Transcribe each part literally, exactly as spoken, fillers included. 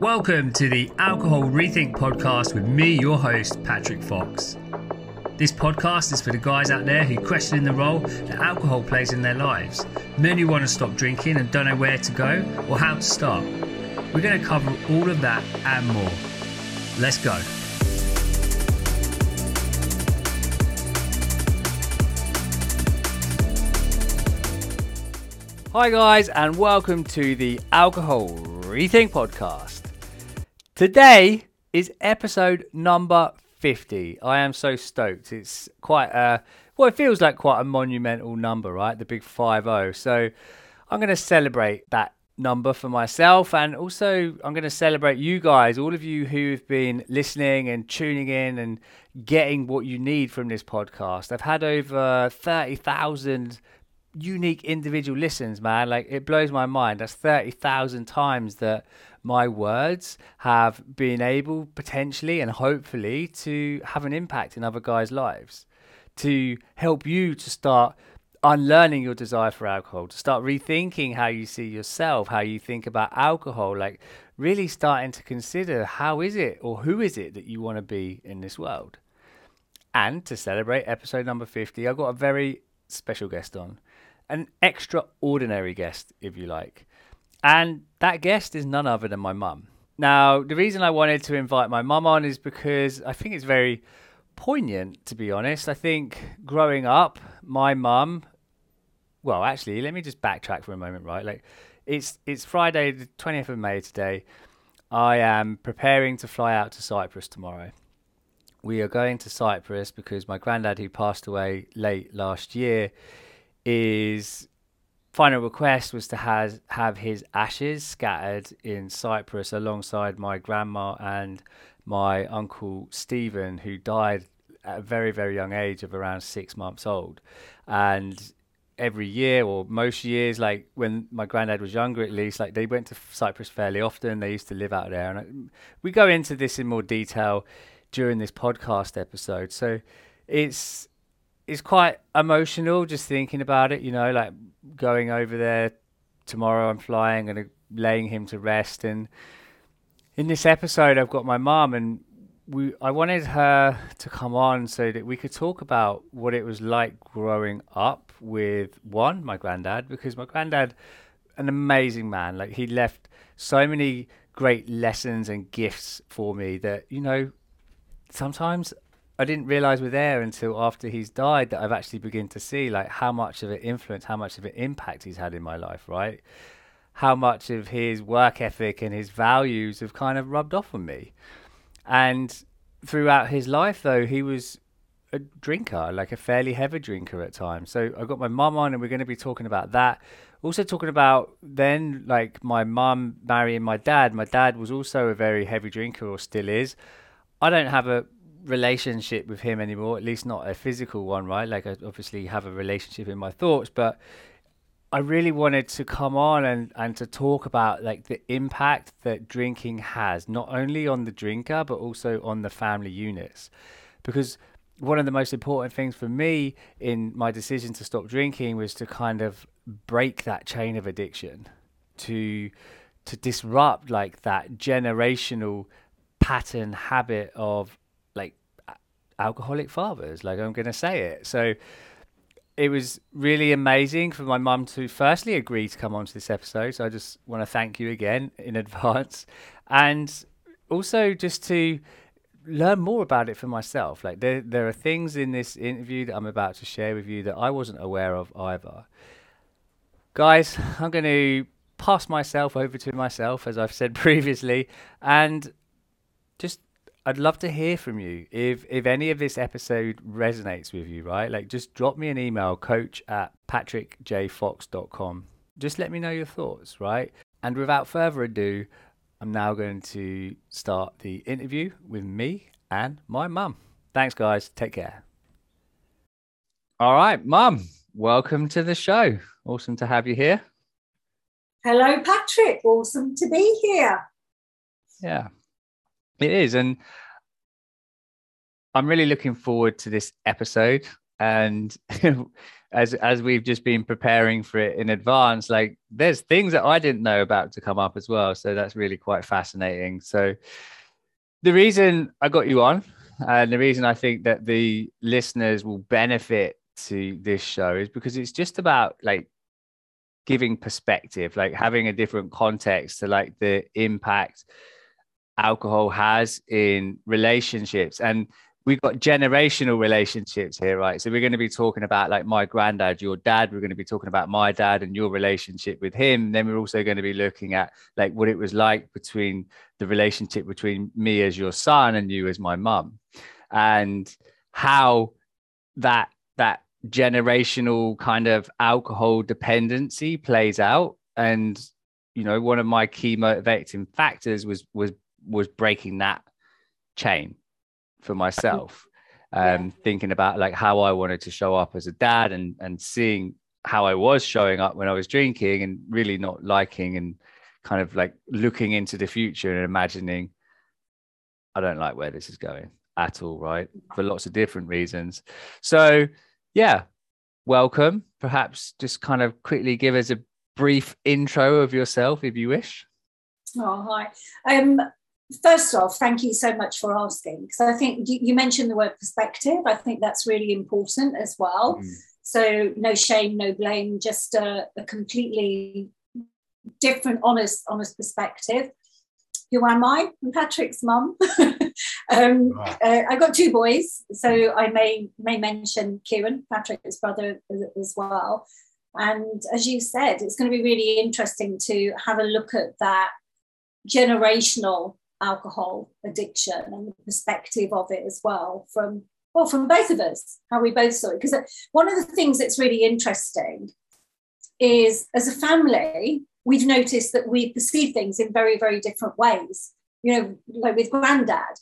Welcome to the Alcohol Rethink Podcast with me, your host, Patrick Fox. This podcast is for the guys out there who question the role that alcohol plays in their lives, men who want to stop drinking and don't know where to go or how to start. We're going to cover all of that and more. Let's go. Hi guys, and welcome to the Alcohol Rethink Podcast. Today is episode number fifty. I am so stoked. It's quite a, well, it feels like quite a monumental number, right? The big five oh. So I'm going to celebrate that number for myself, and also I'm going to celebrate you guys, all of you who've been listening and tuning in and getting what you need from this podcast. I've had over thirty thousand unique individual listens, man. Like, it blows my mind. That's thirty thousand times that my words have been able potentially and hopefully to have an impact in other guys' lives, to help you to start unlearning your desire for alcohol, to start rethinking how you see yourself, how you think about alcohol, like really starting to consider how is it or who is it that you want to be in this world. And to celebrate episode number fifty, I've got a very special guest on. An extraordinary guest, if you like. And that guest is none other than my mum. Now, the reason I wanted to invite my mum on is because I think it's very poignant, to be honest. I think growing up, my mum, well, actually, let me just backtrack for a moment, right? Like, it's it's Friday, the twentieth of May today. I am preparing to fly out to Cyprus tomorrow. We are going to Cyprus because my granddad, who passed away late last year, his final request was to has, have his ashes scattered in Cyprus alongside my grandma and my uncle Stephen, who died at a very, very young age of around six months old. And every year, or most years, like when my granddad was younger at least, like they went to Cyprus fairly often. They used to live out there. And we go into this in more detail during this podcast episode. So it's... It's quite emotional just thinking about it, you know, like going over there tomorrow. I'm flying and laying him to rest. And in this episode, I've got my mum, and we I wanted her to come on so that we could talk about what it was like growing up with, one, my granddad, because my granddad, an amazing man. Like, he left so many great lessons and gifts for me that, you know, sometimes I didn't realise were there until after he's died, that I've actually begun to see like how much of an influence, how much of an impact he's had in my life, right? How much of his work ethic and his values have kind of rubbed off on me. And throughout his life, though, he was a drinker, like a fairly heavy drinker at times. So I got my mum on, and we're going to be talking about that. Also talking about then, like, my mum marrying my dad. My dad was also a very heavy drinker, or still is. I don't have a relationship with him anymore, at least not a physical one, right? Like, I obviously have a relationship in my thoughts, but I really wanted to come on and and to talk about like the impact that drinking has, not only on the drinker but also on the family units. Because one of the most important things for me in my decision to stop drinking was to kind of break that chain of addiction, to to disrupt like that generational pattern habit of alcoholic fathers, like I'm gonna say it. So it was really amazing for my mum to firstly agree to come on to this episode, so I just want to thank you again in advance, and also just to learn more about it for myself. Like, there there are things in this interview that I'm about to share with you that I wasn't aware of either. Guys, I'm going to pass myself over to myself, as I've said previously, and just I'd love to hear from you if if any of this episode resonates with you, right? Like, just drop me an email, coach at patrick j fox dot com. Just let me know your thoughts, right? And without further ado, I'm now going to start the interview with me and my mum. Thanks, guys. Take care. All right, mum, welcome to the show. Awesome to have you here. Hello, Patrick. Awesome to be here. Yeah. It is, and I'm really looking forward to this episode. And as as we've just been preparing for it in advance, like there's things that I didn't know about to come up as well. So that's really quite fascinating. So the reason I got you on, and the reason I think that the listeners will benefit to this show, is because it's just about like giving perspective, like having a different context to like the impact alcohol has in relationships. And we've got generational relationships here, right? So we're going to be talking about like my granddad, your dad. We're going to be talking about my dad and your relationship with him. Then we're also going to be looking at like what it was like between the relationship between me as your son and you as my mum, and how that that generational kind of alcohol dependency plays out. And you know, one of my key motivating factors was was was breaking that chain for myself, um yeah. thinking about like how I wanted to show up as a dad, and and seeing how I was showing up when I was drinking and really not liking, and kind of like looking into the future and imagining I don't like where this is going at all, right, for lots of different reasons. So yeah, welcome. Perhaps just kind of quickly give us a brief intro of yourself if you wish. Oh, hi. um First off, thank you so much for asking, because I think you, you mentioned the word perspective. I think that's really important as well. Mm. So no shame, no blame, just a, a completely different, honest, honest perspective. Who am I? I'm Patrick's mum. um, wow. uh, I've got two boys, so I may, may mention Kieran, Patrick's brother, as well. And as you said, it's going to be really interesting to have a look at that generational alcohol addiction and the perspective of it as well, from well from both of us, how we both saw it. Because one of the things that's really interesting is, as a family, we've noticed that we perceive things in very, very different ways. You know, like with Granddad,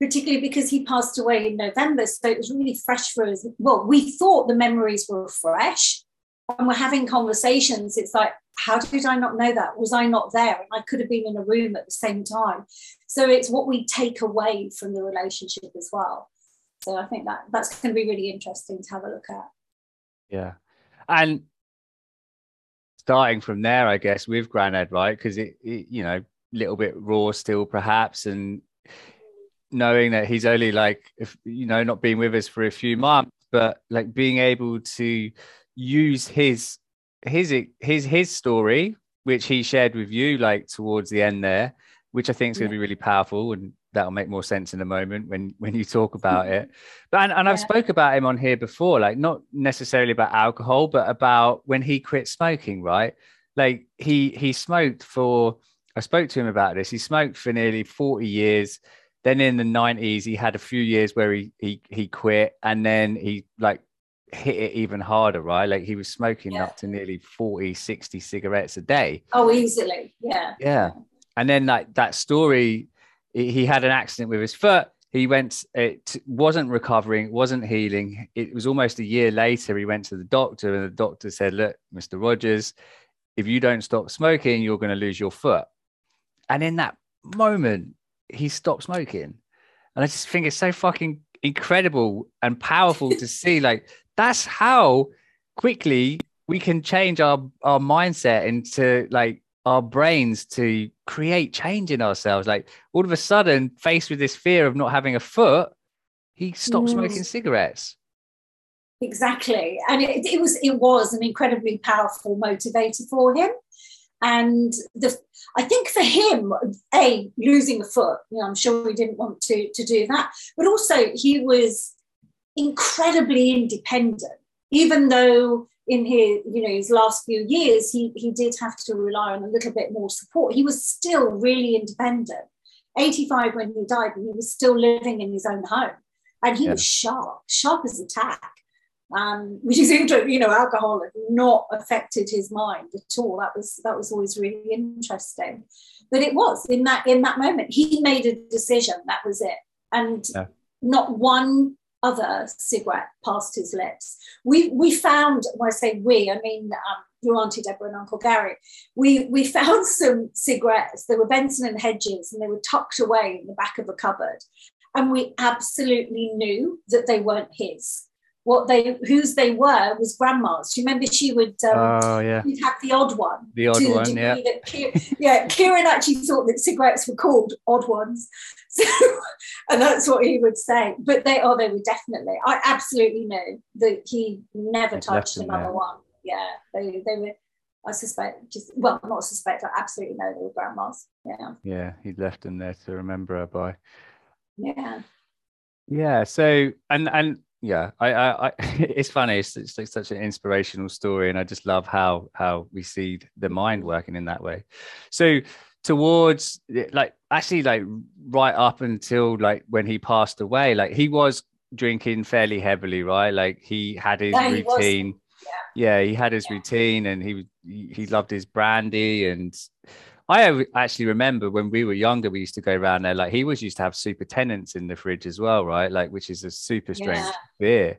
particularly because he passed away in November, so it was really fresh for us. Well, we thought the memories were fresh, and we're having conversations. It's like, how did I not know that? Was I not there? And I could have been in a room at the same time. So it's what we take away from the relationship as well. So I think that that's going to be really interesting to have a look at. Yeah. And starting from there, I guess, with Granddad, right? Because it, it, you know, a little bit raw still perhaps. And knowing that he's only like, if, you know, not been with us for a few months, but like being able to use his his his his story, which he shared with you like towards the end there, which I think is going to be really powerful, and that'll make more sense in a moment when when you talk about it. But and, and yeah. I've spoke about him on here before, like not necessarily about alcohol, but about when he quit smoking, right? Like he he smoked for, I spoke to him about this, he smoked for nearly forty years. Then in the nineties he had a few years where he he, he quit, and then he like hit it even harder, right? Like he was smoking yeah. up to nearly forty, sixty cigarettes a day. Oh, easily. Yeah. Yeah. And then like that story, he had an accident with his foot. He went, it wasn't recovering, wasn't healing. It was almost a year later he went to the doctor, and the doctor said, look, Mister Rogers, if you don't stop smoking, you're going to lose your foot. And in that moment, he stopped smoking. And I just think it's so fucking incredible and powerful to see like that's how quickly we can change our our mindset into like our brains to create change in ourselves. Like all of a sudden, faced with this fear of not having a foot, he stopped mm. smoking cigarettes. Exactly. And it, it was it was an incredibly powerful motivator for him. And the, I think for him, A, losing a foot, you know, I'm sure he didn't want to, to do that. But also he was incredibly independent, even though in his, you know, his last few years, he, he did have to rely on a little bit more support. He was still really independent. eighty-five when he died, and he was still living in his own home. And he yeah. was sharp, sharp as a tack. Um, which is interesting, you know, alcohol had not affected his mind at all. That was that was always really interesting. But it was in that in that moment, he made a decision, that was it. And yeah. not one other cigarette passed his lips. We we found, when I say we, I mean um, your Auntie Deborah and Uncle Gary, we, we found some cigarettes. They were Benson and Hedges, and they were tucked away in the back of a cupboard. And we absolutely knew that they weren't his. what they whose they were was grandmas. Do you remember she would um, oh, yeah. she'd have the odd one? The odd one, yeah. Kieran, yeah, Kieran actually thought that cigarettes were called odd ones. So, and that's what he would say. But they, oh, they were definitely, I absolutely knew that he never it's touched another there. one. Yeah, they they were, I suspect, just, well, not suspect, I absolutely know they were grandmas. Yeah. Yeah, he'd left them there to remember her by. Yeah. Yeah, so, and, and, Yeah, I, I, I, it's funny. It's, it's like such an inspirational story, and I just love how how we see the mind working in that way. So, towards like actually like right up until like when he passed away, like he was drinking fairly heavily, right? Like he had his yeah, routine. He yeah. yeah, he had his yeah. routine, and he he loved his brandy. And I actually remember when we were younger, we used to go around there. Like he was used to have Super Tenants in the fridge as well, right? Like, which is a super strength yeah. beer.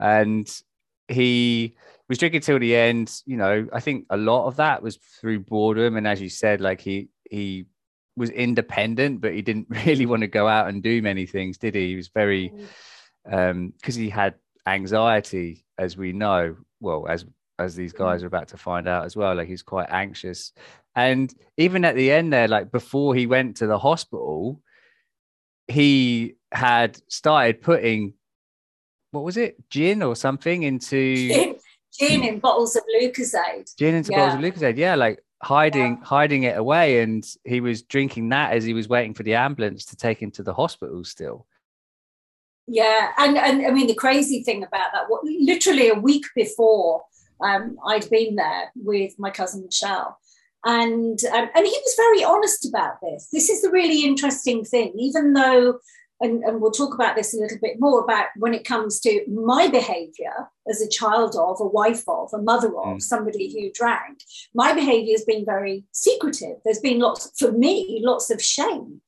And he was drinking till the end. You know, I think a lot of that was through boredom. And as you said, like he, he was independent, but he didn't really want to go out and do many things, did he? He was very, um, because he had anxiety, as we know, well, as, as these guys are about to find out as well. Like he's quite anxious. And even at the end there, like before he went to the hospital, he had started putting, what was it? Gin or something into... Gin, gin in bottles of Leucozade. Gin into yeah. bottles of Leucozade, yeah, like hiding yeah. hiding it away. And he was drinking that as he was waiting for the ambulance to take him to the hospital still. Yeah, and, and I mean, the crazy thing about that, what, literally a week before um, I'd been there with my cousin Michelle, And um, and he was very honest about this. This is the really interesting thing, even though, and, and we'll talk about this a little bit more about when it comes to my behaviour as a child of, a wife of, a mother of, mm. somebody who drank, my behaviour has been very secretive. There's been lots, for me, lots of shame.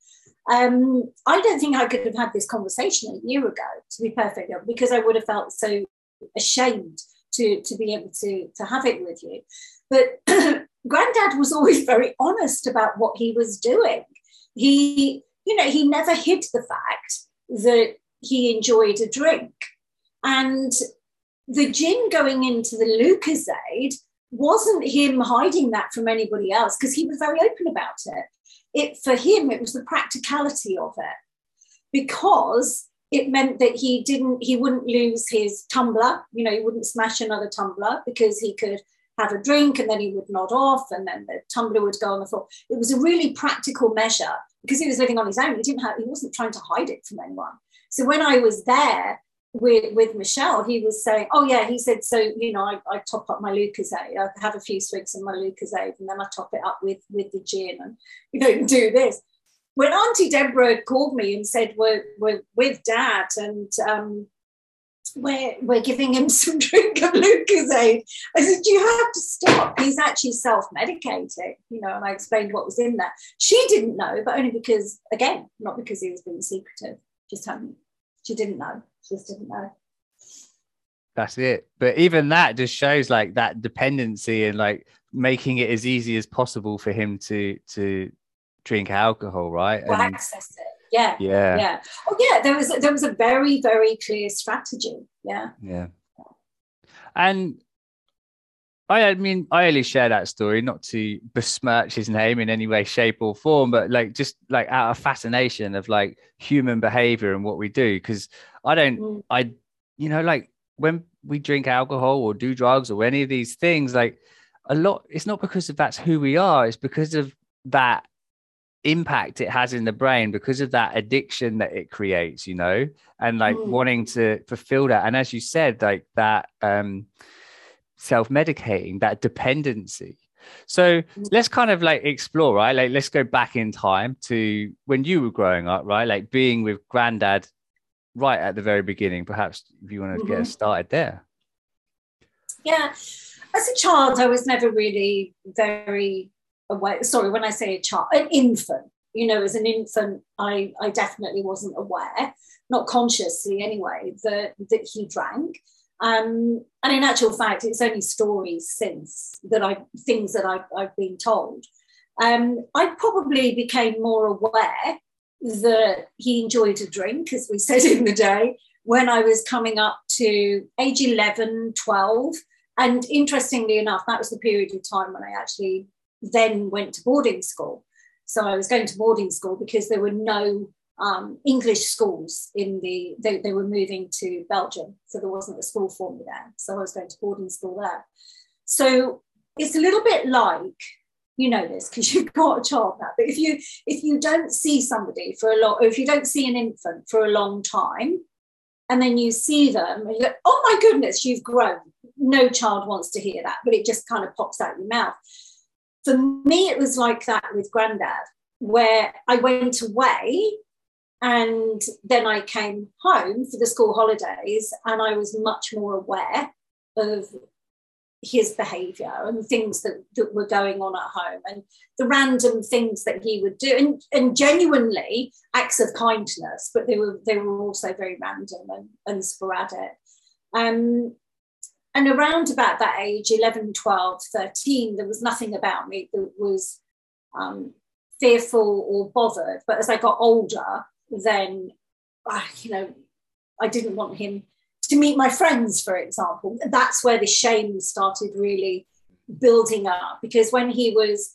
Um, I don't think I could have had this conversation a year ago, to be perfect, because I would have felt so ashamed to, to be able to, to have it with you. But... Granddad was always very honest about what he was doing. He, you know, he never hid the fact that he enjoyed a drink. And the gin going into the Leucozade wasn't him hiding that from anybody else because he was very open about it. It, for him, it was the practicality of it because it meant that he didn't, he wouldn't lose his tumbler. You know, he wouldn't smash another tumbler because he could have a drink and then he would nod off and then the tumbler would go on the floor. It was a really practical measure because he was living on his own. He didn't have, he wasn't trying to hide it from anyone. So when I was there with, with Michelle, he was saying, oh yeah, he said, so, you know, I, I top up my Leucozade. I have a few swigs of my Leucozade and then I top it up with, with the gin and, you know, do this. When Auntie Deborah called me and said, we're, we're with Dad and, um, We're, we're giving him some drink of Leucozade. I said, you have to stop. He's actually self-medicating, you know, and I explained what was in there. She didn't know, but only because, again, not because he was being secretive, just hadn't. She didn't know. She just didn't know. That's it. But even that just shows like that dependency and like making it as easy as possible for him to to drink alcohol, right? Well, and access it. Yeah, yeah, yeah. Oh, yeah. There was there was a very, very clear strategy. Yeah, yeah. And I, I mean, I only share that story not to besmirch his name in any way, shape, or form, but like just like out of fascination of like human behavior and what we do. Because I don't, mm. I, you know, like when we drink alcohol or do drugs or any of these things, like a lot, it's not because of that's who we are. It's because of that impact it has in the brain, because of that addiction that it creates, you know, and like mm. wanting to fulfill that. And as you said, like that um self-medicating, that dependency. So mm. let's kind of like explore, right? Like let's go back in time to when you were growing up, right? Like being with Granddad right at the very beginning, perhaps if you want to mm-hmm. get us started there. Yeah. As a child, I was never really very aware. Sorry, when I say a child, an infant, you know, as an infant, I, I definitely wasn't aware, not consciously anyway, that, that he drank. Um, and in actual fact, it's only stories since that I, things that I've, I've been told. Um, I probably became more aware that he enjoyed a drink, as we said in the day, when I was coming up to age eleven, twelve. And interestingly enough, that was the period of time when I actually then went to boarding school. So I was going to boarding school because there were no um, English schools in the, they, they were moving to Belgium. So there wasn't a school for me there. So I was going to boarding school there. So it's a little bit like, you know this because you've got a child now, but if you if you don't see somebody for a long, or if you don't see an infant for a long time, and then you see them, and you go, oh my goodness, you've grown. No child wants to hear that, but it just kind of pops out your mouth. For me, it was like that with Granddad, where I went away, and then I came home for the school holidays, and I was much more aware of his behaviour and things that, that were going on at home and the random things that he would do and, and genuinely acts of kindness, but they were they were also very random and, and sporadic. Um, and around about that age, eleven, twelve, thirteen, there was nothing about me that was um, fearful or bothered. But as I got older, then, uh, you know, I didn't want him to meet my friends, for example. That's where the shame started really building up, because when he was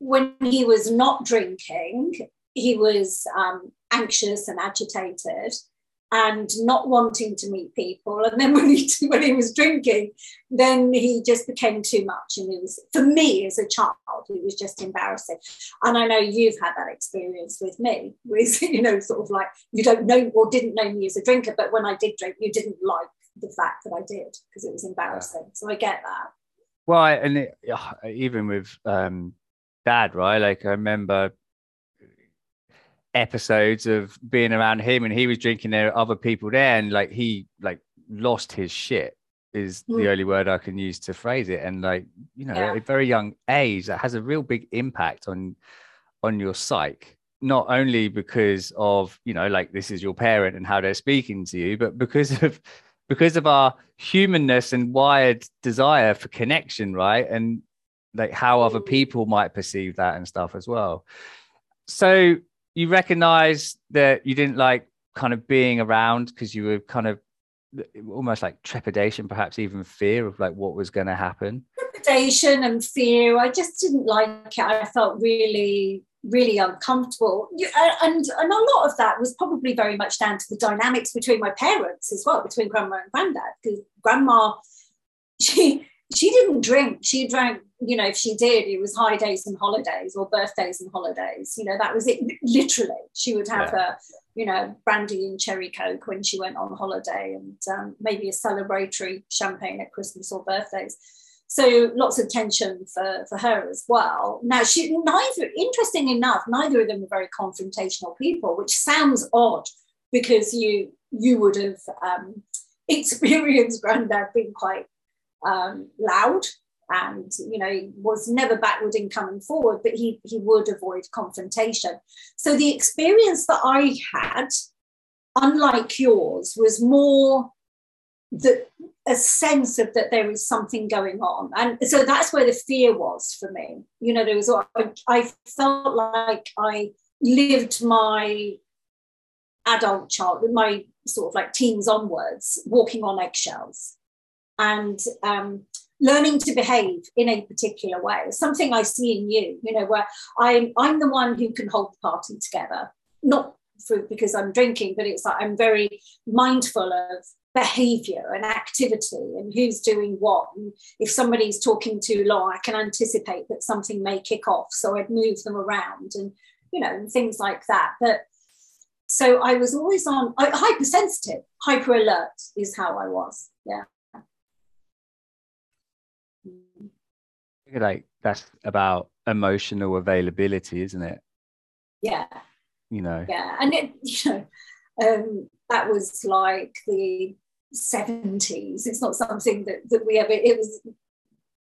when he was not drinking, he was um, anxious and agitated and not wanting to meet people. And then when he, when he was drinking, then he just became too much. And it was, for me as a child, it was just embarrassing. And I know you've had that experience with me, with, you know, sort of like, you don't know or didn't know me as a drinker, but when I did drink, you didn't like the fact that I did because it was embarrassing. Yeah. So I get that. Well, I, and it, even with um, Dad, right? Like I remember episodes of being around him and he was drinking, there other people there, and like he like lost his shit is mm. the only word I can use to phrase it. And like, you know, yeah. at a very young age, that has a real big impact on on your psyche, not only because of, you know, like this is your parent and how they're speaking to you, but because of because of our humanness and wired desire for connection, right? And like how other people might perceive that and stuff as well. So you recognize that you didn't like kind of being around because you were kind of almost like trepidation, perhaps even fear of like what was going to happen. Trepidation and fear. I just didn't like it. I felt really, really uncomfortable. And, and a lot of that was probably very much down to the dynamics between my parents as well, between Grandma and Granddad, because Grandma, she... She didn't drink. She drank, you know, if she did, it was high days and holidays or birthdays and holidays. You know, that was it. Literally, she would have yeah. a, you know, brandy and cherry Coke when she went on holiday, and um, maybe a celebratory champagne at Christmas or birthdays. So lots of tension for, for her as well. Now, she neither, interesting enough, neither of them were very confrontational people, which sounds odd because you, you would have um, experienced Granddad being quite um loud, and you know, was never backward in coming forward, but he he would avoid confrontation. So the experience that I had, unlike yours, was more the a sense of that there is something going on, and so that's where the fear was for me. You know, there was I, I felt like I lived my adult child, my sort of like teens onwards, walking on eggshells. And um, learning to behave in a particular way. Something I see in you, you know, where I'm, I'm the one who can hold the party together, not for, because I'm drinking, but it's like I'm very mindful of behaviour and activity and who's doing what. And if somebody's talking too long, I can anticipate that something may kick off, so I'd move them around and, you know, and things like that. But so I was always on, I, hypersensitive, hyper alert is how I was, yeah. Like that's about emotional availability, isn't it? Yeah. You know. Yeah, and it, you know, um, that was like the seventies. It's not something that that we ever. It was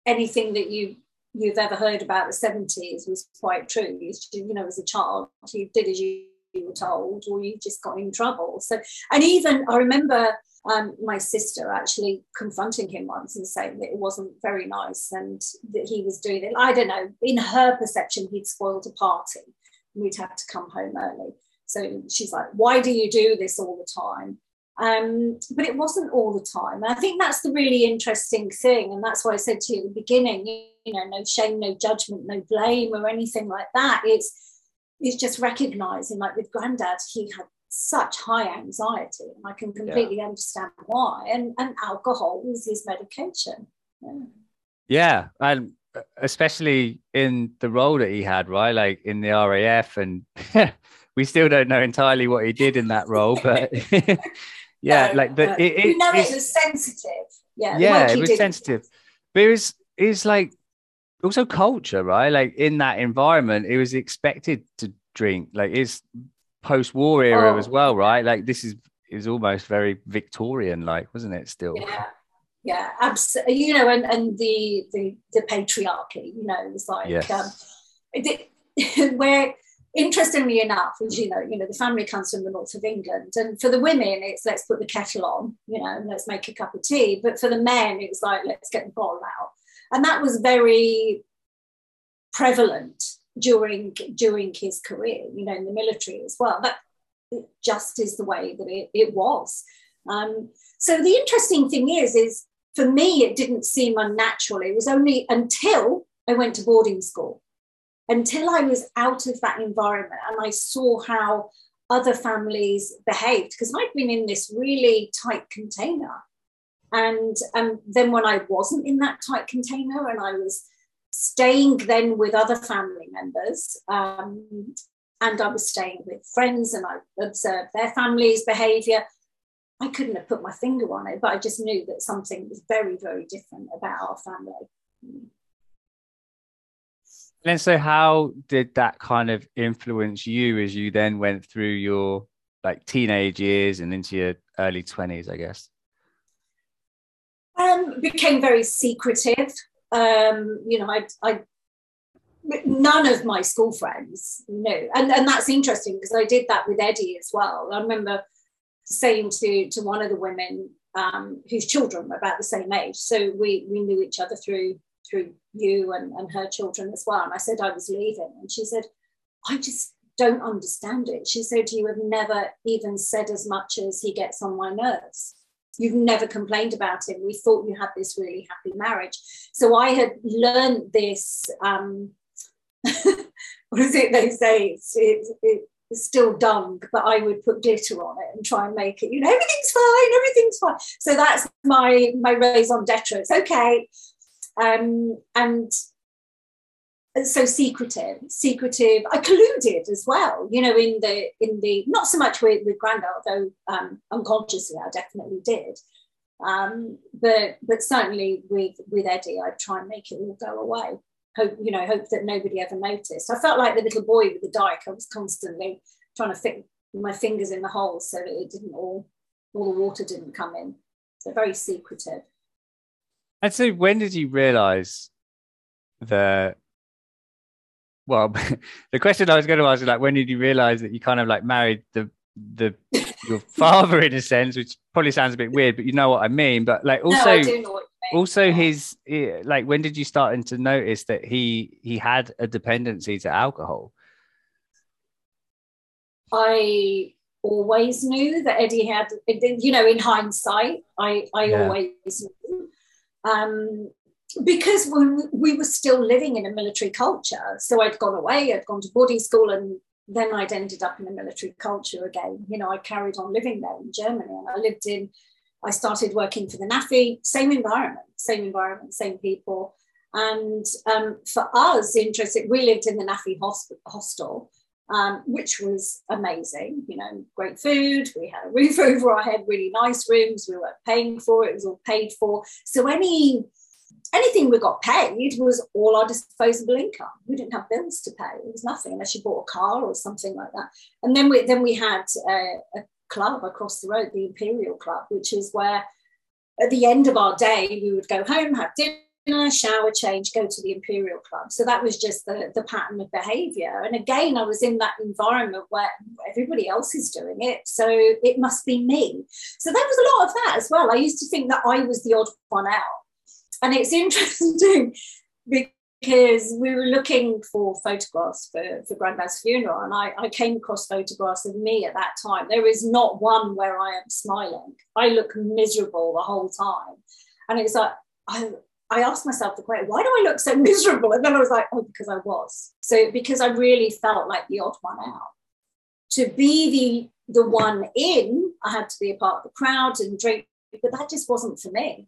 anything that you you've ever heard about the seventies was quite true. You, you know, as a child, you did as you were told, or you just got in trouble. So, and even I remember. Um, my sister actually confronting him once and saying that it wasn't very nice and that he was doing it. I don't know, in her perception, he'd spoiled a party and we'd have to come home early. So she's like, why do you do this all the time? Um, but it wasn't all the time. And I think that's the really interesting thing. And that's why I said to you at the beginning, you know, no shame, no judgment, no blame or anything like that. It's, it's just recognizing, like with Grandad, he had such high anxiety, and I can completely yeah. understand why. And, and alcohol was his medication. Yeah. Yeah. And especially in the role that he had, right? Like in the R A F, and we still don't know entirely what he did in that role, but yeah, no, like the, no. it, it, you know, it was sensitive. Yeah, yeah, it was did. sensitive. But it was, it was like also culture, right? Like in that environment, it was expected to drink. Like it's post-war era oh. as well, right? Like this is is almost very Victorian-like, wasn't it? Still, yeah, yeah, absolutely. You know, and and the the, the patriarchy, you know, it was like yes. um, it, where. Interestingly enough, as you know, you know, the family comes from the north of England, and for the women, it's let's put the kettle on, you know, and let's make a cup of tea. But for the men, it's like let's get the bottle out, and that was very prevalent during during his career, you know, in the military as well. But it just is the way that it it was. Um, so the interesting thing is, is for me, it didn't seem unnatural. It was only until I went to boarding school. Until I was out of that environment and I saw how other families behaved, because I'd been in this really tight container. And, and then when I wasn't in that tight container and I was staying then with other family members, um, and I was staying with friends and I observed their families' behaviour, I couldn't have put my finger on it, but I just knew that something was very, very different about our family. And so how did that kind of influence you as you then went through your like teenage years and into your early twenties, I guess? Um, became very secretive. Um, you know, I, I, none of my school friends knew. And, and that's interesting because I did that with Eddie as well. I remember saying to, to one of the women um, whose children were about the same age. So we, we knew each other through through you and, and her children as well. And I said I was leaving. And she said, I just don't understand it. She said, you have never even said as much as he gets on my nerves. You've never complained about him. We thought you had this really happy marriage. So I had learned this, um, what is it they say? It's, it, it's still dung, but I would put glitter on it and try and make it, you know, everything's fine, everything's fine. So that's my, my raison d'etre. It's okay. Um, and so secretive, secretive. I colluded as well, you know, in the, in the not so much with, with Grandad, although um, unconsciously I definitely did. Um, but but certainly with, with Eddie, I'd try and make it all go away. Hope, you know, hope that nobody ever noticed. I felt like the little boy with the dyke. I was constantly trying to fit my fingers in the hole so that it didn't all, all the water didn't come in. So very secretive. And so when did you realize the, well, the question I was going to ask is like, when did you realize that you kind of like married the, the, your father in a sense, which probably sounds a bit weird, but you know what I mean. But like also, no, I do know what you mean. Also his, like, when did you start to notice that he, he had a dependency to alcohol? I always knew that Eddie had, you know, in hindsight, I, I yeah. always knew. Um, because we, we were still living in a military culture. So I'd gone away, I'd gone to boarding school, and then I'd ended up in a military culture again. You know, I carried on living there in Germany, and I lived in, I started working for the Nafi, same environment, same environment, same people. And um, for us, interesting, we lived in the Nafi hosp- hostel, um, which was amazing, you know, great food, we had a roof over our head, really nice rooms, we weren't paying for it, it was all paid for. So any anything we got paid was all our disposable income. We didn't have bills to pay, it was nothing unless you bought a car or something like that. And then we then we had a, a club across the road, the Imperial Club, which is where at the end of our day we would go home, have dinner, shower, change, go to the Imperial Club. So that was just the, the pattern of behaviour. And again, I was in that environment where everybody else is doing it, so it must be me. So there was a lot of that as well. I used to think that I was the odd one out. And it's interesting because because we were looking for photographs for, for Grandad's funeral, and I, I came across photographs of me at that time. There is not one where I am smiling. I look miserable the whole time. And it's like, I, I asked myself the question, why do I look so miserable? And then I was like, oh, because I was. So because I really felt like the odd one out. To be the, the one in, I had to be a part of the crowd and drink, but that just wasn't for me.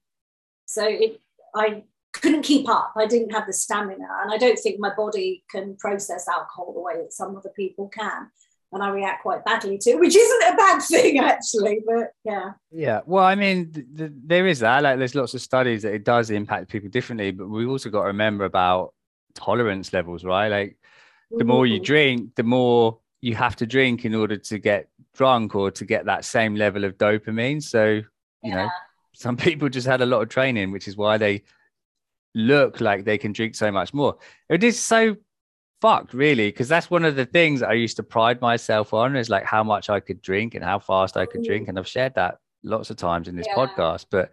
So it, I couldn't keep up. I didn't have the stamina, and I don't think my body can process alcohol the way that some other people can. And I react quite badly to it, which isn't a bad thing, actually, but yeah. Yeah, well, I mean, th- th- there is that. Like, there's lots of studies that it does impact people differently, but we've also got to remember about tolerance levels, right? Like, the mm-hmm. more you drink, the more you have to drink in order to get drunk or to get that same level of dopamine. So, you yeah. know, some people just had a lot of training, which is why they look like they can drink so much more. It is so... fucked, really, because that's one of the things I used to pride myself on, is like how much I could drink and how fast I could drink, and I've shared that lots of times in this yeah. podcast. But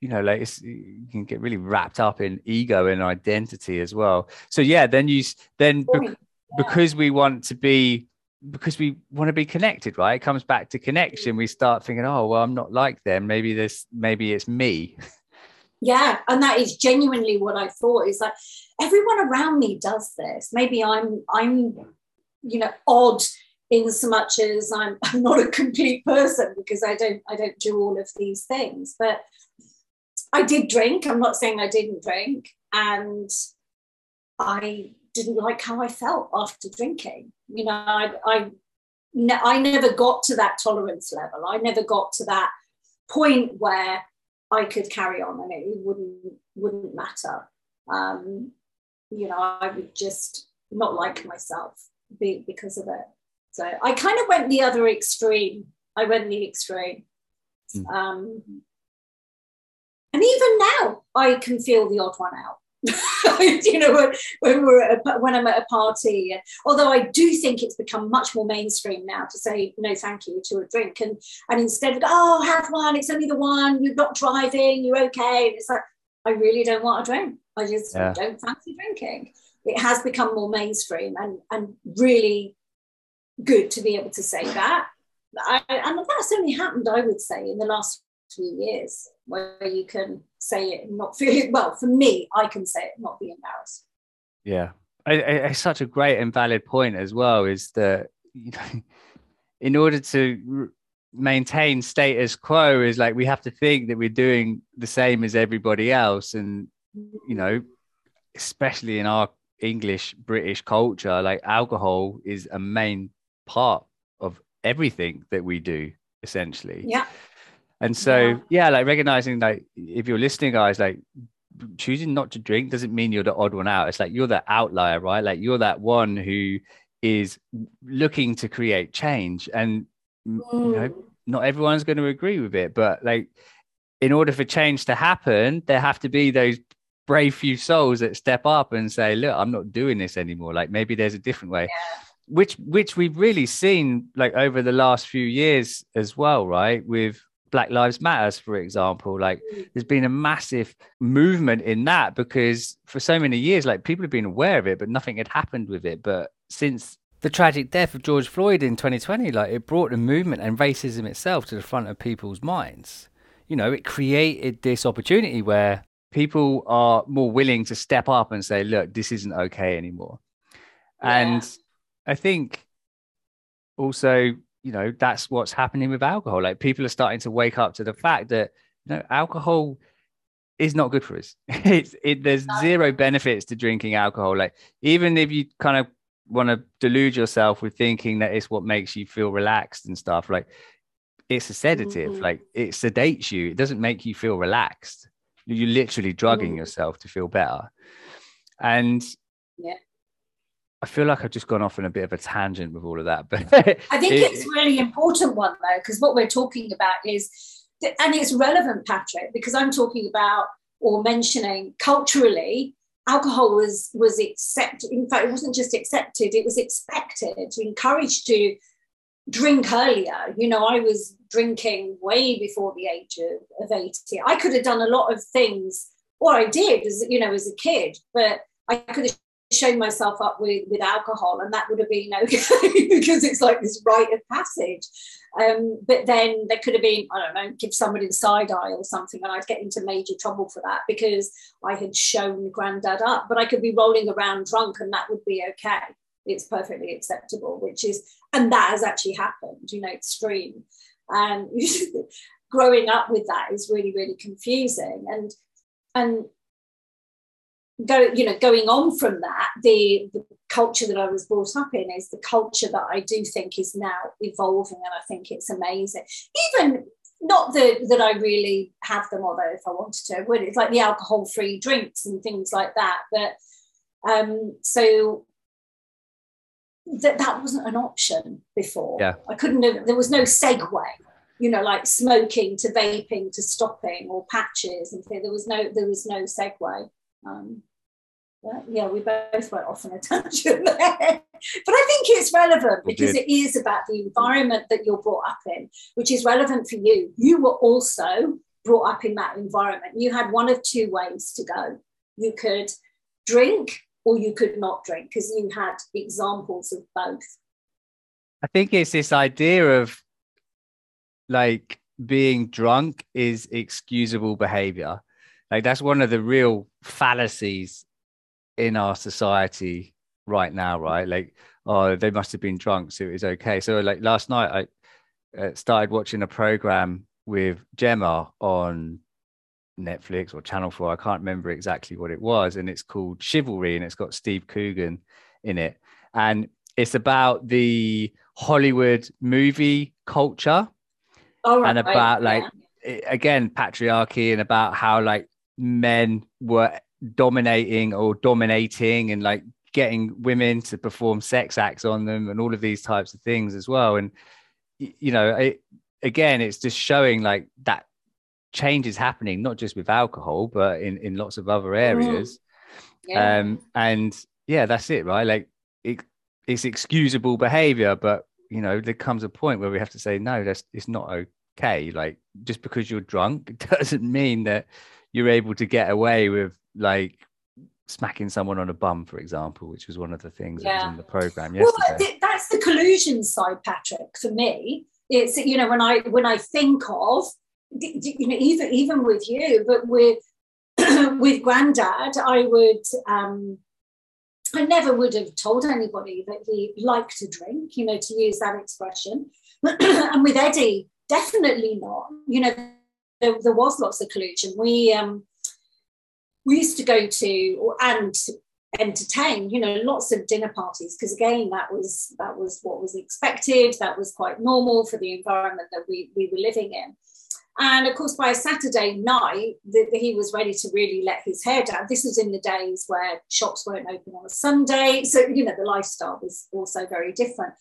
you know, like, it's, you can get really wrapped up in ego and identity as well. So yeah, then you then bec- yeah. because we want to be because we want to be connected, right? It comes back to connection. We start thinking, oh well, I'm not like them. Maybe this, maybe it's me. Yeah, and that is genuinely what I thought. It's like, everyone around me does this. Maybe I'm, I'm, you know, odd in so much as I'm, I'm not a complete person, because I don't, I don't do all of these things. But I did drink. I'm not saying I didn't drink, and I didn't like how I felt after drinking. You know, I, I, ne- I never got to that tolerance level. I never got to that point where I could carry on, and it wouldn't, wouldn't matter. Um, you know, I would just not like myself be, because of it. So I kind of went the other extreme. I went the extreme. Mm. Um, and even now I can feel the odd one out. You know, when, when, we're at a, when I'm at a party, and, although I do think it's become much more mainstream now to say no thank you to a drink, and, and instead of, oh, have one, it's only the one, you're not driving, you're okay. And it's like, I really don't want a drink. I just yeah. don't fancy drinking. It has become more mainstream, and, and really good to be able to say that. I, and that's only happened, I would say, in the last few years, where you can say it and not feel, well, for me, I can say it and not be embarrassed. Yeah. I, I, it's such a great and valid point as well, is that, you know, in order to... maintain status quo, is like, we have to think that we're doing the same as everybody else. And you know, especially in our English British culture, like, alcohol is a main part of everything that we do, essentially. Yeah. And so yeah, yeah like, recognizing, like, if you're listening, guys, like, choosing not to drink doesn't mean you're the odd one out. It's like, you're the outlier, right? Like, you're that one who is looking to create change, and you know, not everyone's going to agree with it, but like, in order for change to happen, there have to be those brave few souls that step up and say, look, I'm not doing this anymore, like, maybe there's a different way. yeah. which which we've really seen, like, over the last few years as well, right, with Black Lives Matter, for example. Like, there's been a massive movement in that, because for so many years, like, people have been aware of it, but nothing had happened with it. But since the tragic death of George Floyd in twenty twenty, like, it brought the movement and racism itself to the front of people's minds. You know, it created this opportunity where people are more willing to step up and say, look, this isn't okay anymore. Yeah. And I think also, you know, that's what's happening with alcohol. Like, people are starting to wake up to the fact that, you know, alcohol is not good for us. It's, it, there's zero benefits to drinking alcohol. Like, even if you kind of want to delude yourself with thinking that it's what makes you feel relaxed and stuff, like, it's a sedative. mm-hmm. Like, it sedates you, it doesn't make you feel relaxed. You're literally drugging mm-hmm. yourself to feel better. And yeah, I feel like I've just gone off on a bit of a tangent with all of that, but I think it, it's really important one, though, because what we're talking about is, and it's relevant, Patrick, because I'm talking about or mentioning culturally, alcohol was was accepted. In fact, it wasn't just accepted, it was expected, encouraged to drink earlier. You know, I was drinking way before the age of, of eighteen. I could have done a lot of things, or I did, as you know, as a kid, but I could have shown myself up with, with alcohol, and that would have been okay because it's like this rite of passage. Um, but then there could have been, I don't know, give somebody the side eye or something, and I'd get into major trouble for that because I had shown granddad up. But I could be rolling around drunk and that would be okay. It's perfectly acceptable, which is, and that has actually happened, you know, extreme. And growing up with that is really, really confusing. And, and, Go, you know, going on from that, the, the culture that I was brought up in is the culture that I do think is now evolving, and I think it's amazing. Even not the, that I really have them, although if I wanted to, I would. It's like the alcohol-free drinks and things like that. But um, so that that wasn't an option before. Yeah. I couldn't have. There was no segue. You know, like smoking to vaping to stopping or patches and things. There was no. There was no segue. Um, but yeah, we both went off on a tangent there. But I think it's relevant because it is about the environment that you're brought up in, which is relevant for you. You were also brought up in that environment. You had one of two ways to go. You could drink or you could not drink, because you had examples of both. I think it's this idea of like being drunk is excusable behavior. Like that's one of the real fallacies in our society right now, right? Like, oh, they must have been drunk, so it was okay. So like last night, I uh, started watching a program with Gemma on Netflix or Channel four. I can't remember exactly what it was. And it's called Chivalry, and it's got Steve Coogan in it. And it's about the Hollywood movie culture. Oh, right, and about right, like, yeah. Again, patriarchy, and about how like, men were dominating or dominating and like getting women to perform sex acts on them and all of these types of things as well. And you know, it, again, it's just showing like that change is happening, not just with alcohol, but in in lots of other areas. Yeah. Um and yeah, that's it, right? Like it, it's excusable behavior, but you know, there comes a point where we have to say no, that's, it's not okay. Like just because you're drunk doesn't mean that you're able to get away with like smacking someone on a bum, for example, which was one of the things yeah. that was in the program yesterday. Well, that's the collusion side, Patrick. For me, it's, you know, when I when I think of, you know, even even with you, but with with Granddad, I would um, I never would have told anybody that he liked to drink, you know, to use that expression. And with Eddie, definitely not, you know. There, there was lots of collusion. We um, we used to go to or, and entertain, you know, lots of dinner parties, because again, that was that was what was expected. That was quite normal for the environment that we, we were living in. And of course, by a Saturday night, the, the, he was ready to really let his hair down. This was in the days where shops weren't open on a Sunday, so you know the lifestyle was also very different.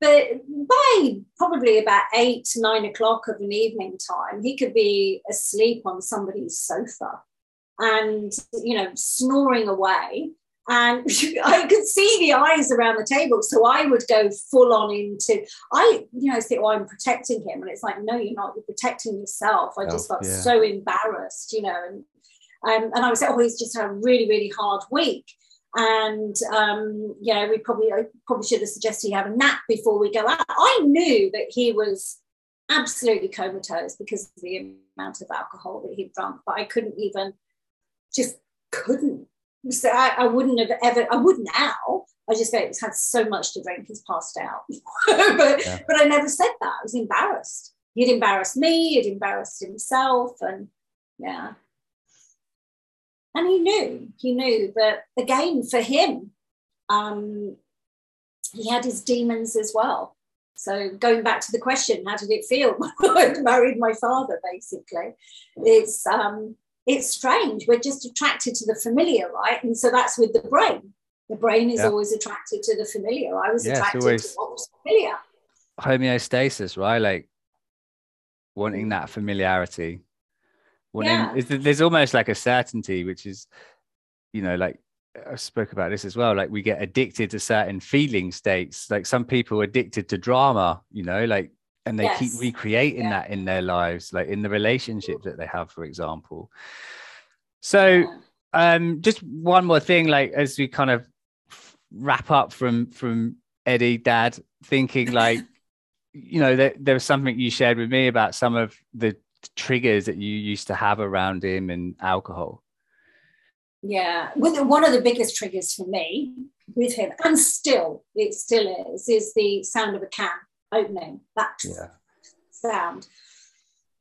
But by probably about eight, nine o'clock of an evening time, he could be asleep on somebody's sofa and, you know, snoring away. And I could see the eyes around the table. So I would go full on into, I, you know, say, oh, I'm protecting him. And it's like, no, you're not. You're protecting yourself. I just oh, got yeah. so embarrassed, you know. And, um, and I would say, oh, he's just had a really, really hard week. And um, you know, we probably I probably should have suggested he have a nap before we go out. I knew that he was absolutely comatose because of the amount of alcohol that he'd drunk, but I couldn't even, just couldn't. So I, I wouldn't have ever. I would now. I just think he's had so much to drink, he's passed out. but, yeah. but I never said that. I was embarrassed. He'd embarrassed me. He'd embarrassed himself, and yeah. And he knew, he knew, but again, for him, um, he had his demons as well. So going back to the question, how did it feel when I married my father, basically? It's um, it's strange. We're just attracted to the familiar, right? And so that's with the brain. The brain is yeah. always attracted to the familiar. I was yeah, attracted to what was familiar. Homeostasis, right? Like wanting that familiarity. Well, yeah. then, there's almost like a certainty, which is, you know, like I spoke about this as well. Like we get addicted to certain feeling states. Like some people are addicted to drama, you know, like, and they yes. keep recreating yeah. that in their lives, like in the relationship that they have, for example. So yeah. Um, just one more thing, like as we kind of wrap up from from Eddie, Dad, thinking like, you know, there, there was something you shared with me about some of the triggers that you used to have around him and alcohol. Yeah, with one of the biggest triggers for me with him, and still it still is, is the sound of a can opening. That yeah. sound,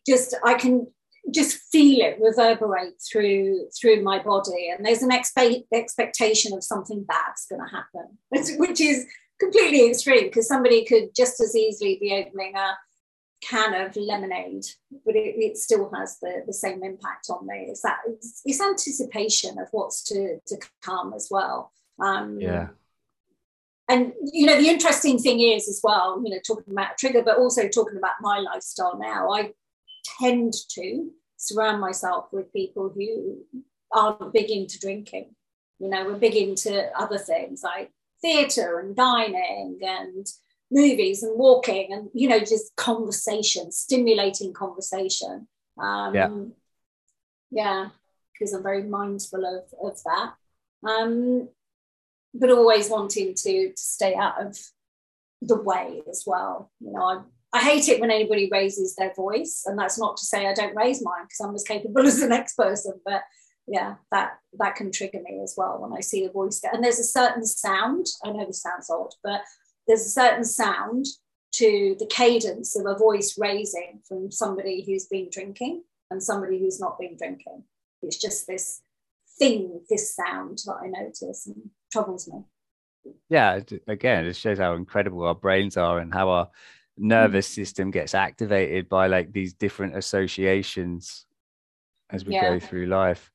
just I can just feel it reverberate through through my body, and there's an expe- expectation of something bad's going to happen, which is completely extreme because somebody could just as easily be opening a can of lemonade, but it, it still has the, the same impact on me. It's that it's, it's anticipation of what's to, to come as well. Um, yeah. And you know, the interesting thing is as well, you know, talking about trigger, but also talking about my lifestyle now. I tend to surround myself with people who aren't big into drinking. You know, we're big into other things like theatre and dining and movies and walking and, you know, just conversation, stimulating conversation. Um, yeah. Yeah, because I'm very mindful of, of that. Um, but always wanting to, to stay out of the way as well. You know, I, I hate it when anybody raises their voice, and that's not to say I don't raise mine because I'm as capable as the next person. But yeah, that, that can trigger me as well when I see a voice. And there's a certain sound, I know this sounds odd, but there's a certain sound to the cadence of a voice raising from somebody who's been drinking and somebody who's not been drinking. It's just this thing, this sound that I notice and troubles me. Yeah, again, it shows how incredible our brains are and how our nervous mm. system gets activated by like these different associations as we yeah. go through life.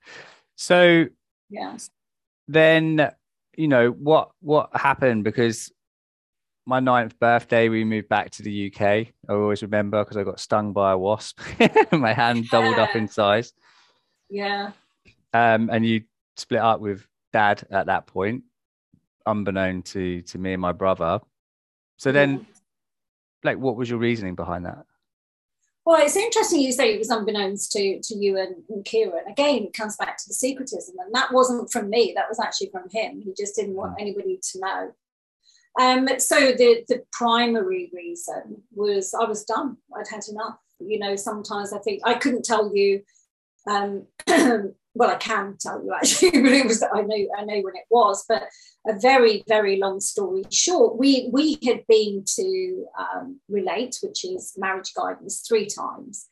So yeah. then, you know, what what happened? Because my ninth birthday, we moved back to the U K. I always remember because I got stung by a wasp. My hand doubled yeah. up in size. Yeah. Um, and you split up with Dad at that point, unbeknown to to me and my brother. So then, yeah. like, what was your reasoning behind that? Well, it's interesting you say it was unbeknownst to, to you and, and Kieran. Again, it comes back to the secretism. And that wasn't from me. That was actually from him. He just didn't want anybody to know. Um, so the, the primary reason was I was done. I'd had enough. You know, sometimes I think I couldn't tell you. Um, well, I can tell you actually, but it was I know I know when it was. But a very very long story short, we we had been to um, Relate, which is marriage guidance, three times.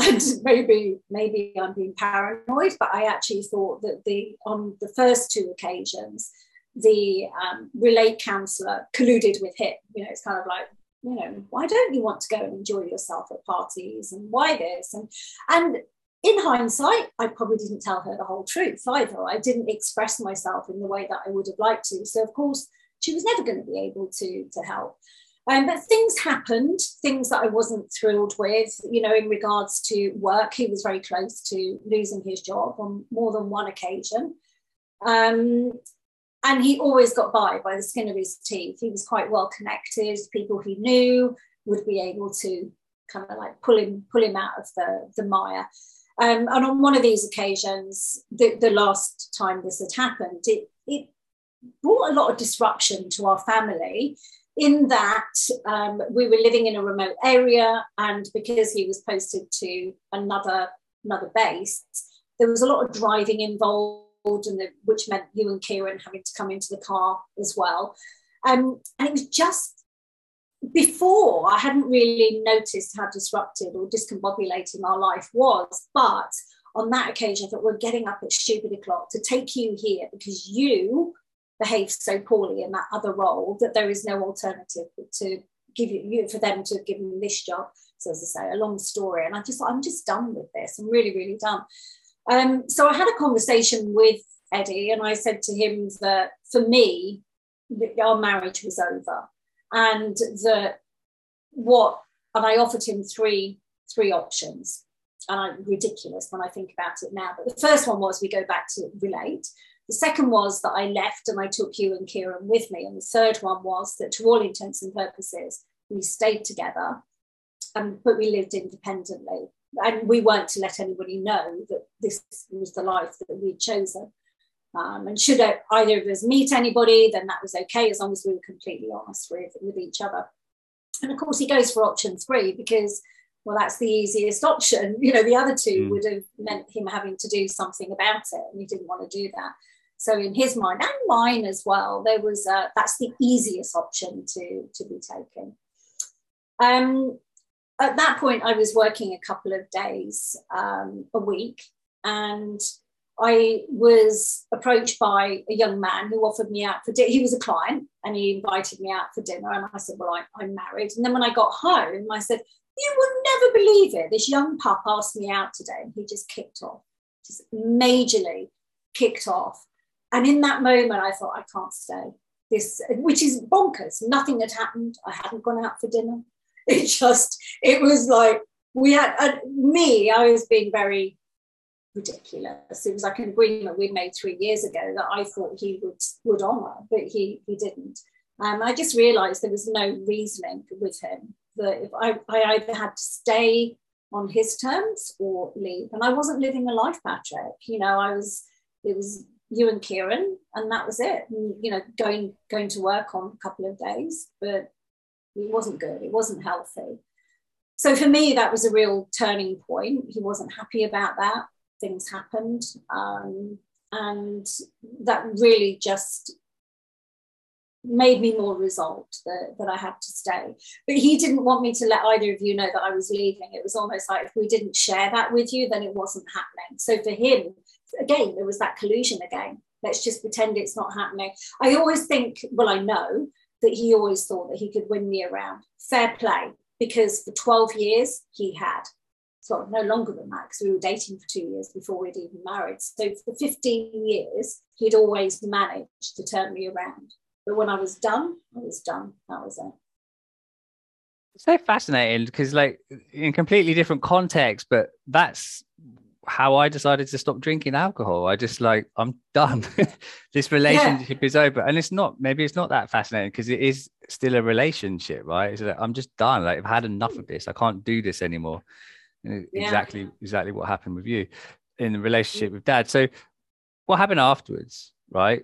And maybe maybe I'm being paranoid, but I actually thought that the on the first two occasions, the um, Relate counsellor colluded with him. You know, it's kind of like, you know, why don't you want to go and enjoy yourself at parties, and why this? And and in hindsight, I probably didn't tell her the whole truth either. I didn't express myself in the way that I would have liked to. So of course, she was never going to be able to to help. Um, but things happened, things that I wasn't thrilled with, you know, in regards to work. He was very close to losing his job on more than one occasion. Um, And he always got by by the skin of his teeth. He was quite well connected. People he knew would be able to kind of like pull him pull him out of the, the mire. Um, and on one of these occasions, the, the last time this had happened, it, it brought a lot of disruption to our family in that um, we were living in a remote area, and because he was posted to another, another base, there was a lot of driving involved. And the, which meant you and Kieran having to come into the car as well. Um, and it was just before, I hadn't really noticed how disruptive or discombobulating our life was. But on that occasion, I thought, we're getting up at stupid o'clock to take you here because you behaved so poorly in that other role that there is no alternative to give you, you for them to have given this job. So as I say, a long story. And I just thought, I'm just done with this. I'm really, really done. Um, so I had a conversation with Eddie, and I said to him that for me, our marriage was over, and that what, and I offered him three three options, and I'm ridiculous when I think about it now. But the first one was we go back to Relate. The second was that I left and I took you and Kieran with me, and the third one was that to all intents and purposes we stayed together, um, but we lived independently. and we weren't to let anybody know that this was the life that we'd chosen. Um, and should either of us meet anybody, then that was okay, as long as we were completely honest with, with each other. And of course, he goes for option three because, well, that's the easiest option. You know, the other two mm. would have meant him having to do something about it, and he didn't want to do that. So in his mind, and mine as well, there was uh, that's the easiest option to, to be taken. Um, at that point, I was working a couple of days um, a week, and I was approached by a young man who offered me out for dinner. He was a client, and he invited me out for dinner, and I said, well, I, I'm married. And then when I got home, I said, you will never believe it. This young pup asked me out today, and he just kicked off, just majorly kicked off. And in that moment, I thought, I can't stay. This, which is bonkers. Nothing had happened. I hadn't gone out for dinner. It just, it was like, we had, uh, me, I was being very ridiculous. It was like an agreement we'd made three years ago that I thought he would, would honour, but he, he didn't. Um, I just realised there was no reasoning with him, that if I, I either had to stay on his terms or leave. And I wasn't living a life, Patrick. You know, I was, it was you and Kieran, and that was it. And, you know, going, going to work on a couple of days, but it wasn't good. It wasn't healthy. So for me, that was a real turning point. He wasn't happy about that. Things happened. Um, and that really just made me more resolved that, that I had to stay. But he didn't want me to let either of you know that I was leaving. It was almost like if we didn't share that with you, then it wasn't happening. So for him, again, there was that collusion again. Let's just pretend it's not happening. I always think, well, I know that he always thought that he could win me around. Fair play, because for twelve years he had. So no longer than that, because we were dating for two years before we'd even married. So for fifteen years, he'd always managed to turn me around. But when I was done, I was done. That was it. It's so fascinating because, like, in completely different context, but that's how I decided to stop drinking alcohol. I just like, I'm done. This relationship yeah. is over. And it's not, maybe it's not that fascinating because it is still a relationship, right? It's like, I'm just done. Like, I've had enough of this. I can't do this anymore. Yeah. Exactly, exactly what happened with you in the relationship with Dad. So what happened afterwards, right?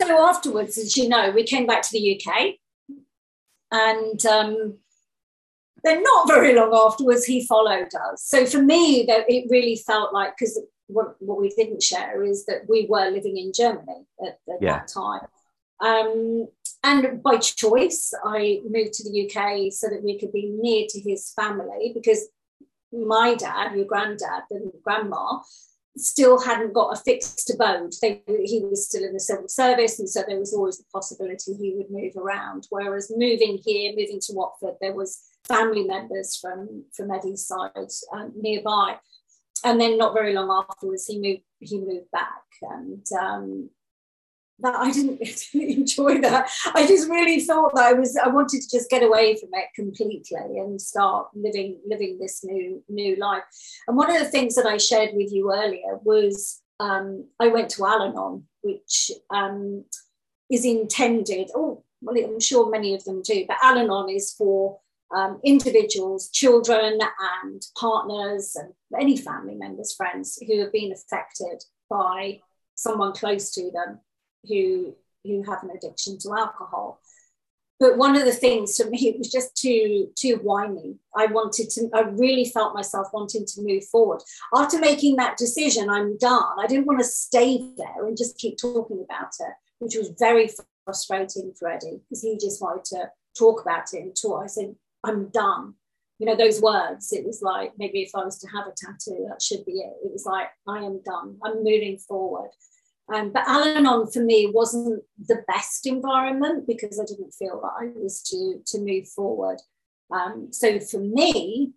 So afterwards, as you know, we came back to the U K, and um, then not very long afterwards, he followed us. So for me, though, it really felt like, because what, what we didn't share is that we were living in Germany at, at yeah. that time. Um, and by choice, I moved to the U K so that we could be near to his family, because my dad, your granddad and grandma, still hadn't got a fixed abode. They, he was still in the civil service, and so there was always the possibility he would move around, whereas moving here, moving to Watford, there was family members from, from Eddie's side um, nearby. And then not very long afterwards, he moved he moved back. And um, that, I didn't really enjoy that. I just really thought that I was, I wanted to just get away from it completely and start living living this new new life. And one of the things that I shared with you earlier was um, I went to Al-Anon, which um, is intended, oh, well, I'm sure many of them do, but Al-Anon is for um, individuals, children and partners and any family members, friends who have been affected by someone close to them who who have an addiction to alcohol. But one of the things for me, it was just too too whiny. I wanted to, I really felt myself wanting to move forward. After making that decision, I'm done. I didn't want to stay there and just keep talking about it, which was very frustrating for Eddie because he just wanted to talk about it and talk. I said, I'm done. You know, those words, it was like, maybe if I was to have a tattoo, that should be it. It was like, I am done. I'm moving forward. Um, but Al-Anon for me wasn't the best environment because I didn't feel that I was to, to move forward. Um, so for me,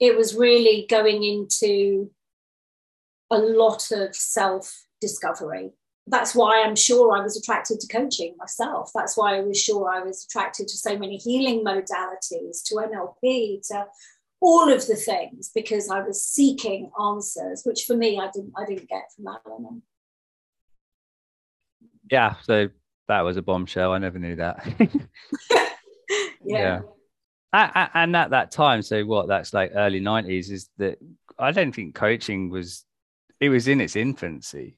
it was really going into a lot of self-discovery. That's why I'm sure I was attracted to coaching myself. That's why I was sure I was attracted to so many healing modalities, to N L P, to all of the things, because I was seeking answers, which for me, I didn't, I didn't get from Al-Anon. Yeah, so that was a bombshell. I never knew that. yeah. yeah. at, at, and at that time, so what, that's like early nineties, is that I don't think coaching was, it was in its infancy.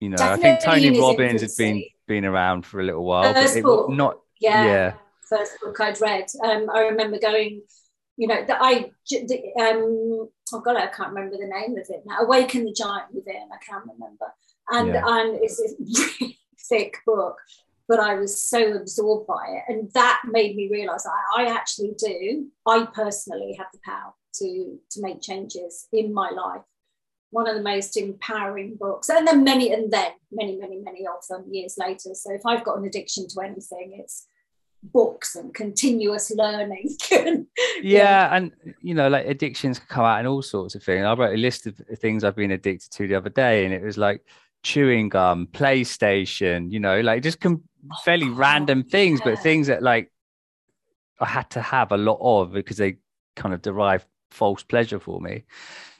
You know, definitely I think Tony Robbins had been been around for a little while. First but book, it, not, yeah, yeah. First book I'd read. Um, I remember going, you know, that I, um, oh God, I can't remember the name of it now. Awaken the Giant Within, I can't remember. And, yeah. and it's a really thick book, but I was so absorbed by it. And that made me realise that I actually do, I personally have the power to, to make changes in my life. One of the most empowering books. And then many, and then many, many, many of them years later. So if I've got an addiction to anything, it's books and continuous learning. yeah, yeah, and, you know, like addictions come out in all sorts of things. I wrote a list of things I've been addicted to the other day, and it was like chewing gum, PlayStation, you know, like just com- fairly oh, random things, yeah. but things that like I had to have a lot of because they kind of derive false pleasure for me.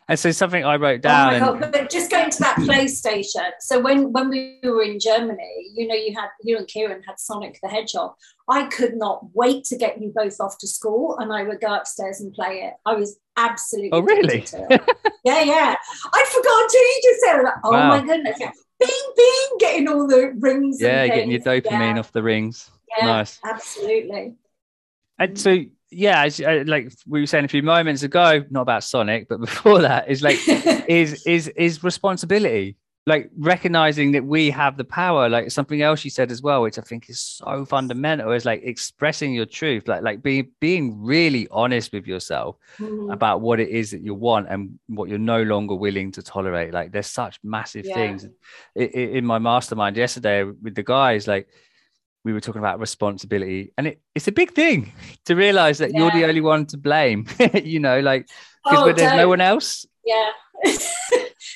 And so something I wrote down. Oh my God, but just going to that PlayStation. So when, when we were in Germany, you know, you had you and Kieran had Sonic the Hedgehog. I could not wait to get you both off to school, and I would go upstairs and play it. I was absolutely. Oh really? yeah, yeah. I'd forgotten too. You just said, like, "Oh wow. my goodness!" Yeah. Bing, bing, getting all the rings. Yeah, and getting your dopamine yeah. off the rings. Yeah, nice. Absolutely. And so. Yeah, like we were saying a few moments ago, not about Sonic, but before that is like is is is responsibility, like recognizing that we have the power. Like something else you said as well, which I think is so fundamental, is like expressing your truth, like like being being really honest with yourself mm-hmm. about what it is that you want and what you're no longer willing to tolerate. Like there's such massive yeah. things. It, it, in my mastermind yesterday with the guys, like. We were talking about responsibility, and it, it's a big thing to realize that yeah. you're the only one to blame, you know, like, because oh, there's no one else. Yeah.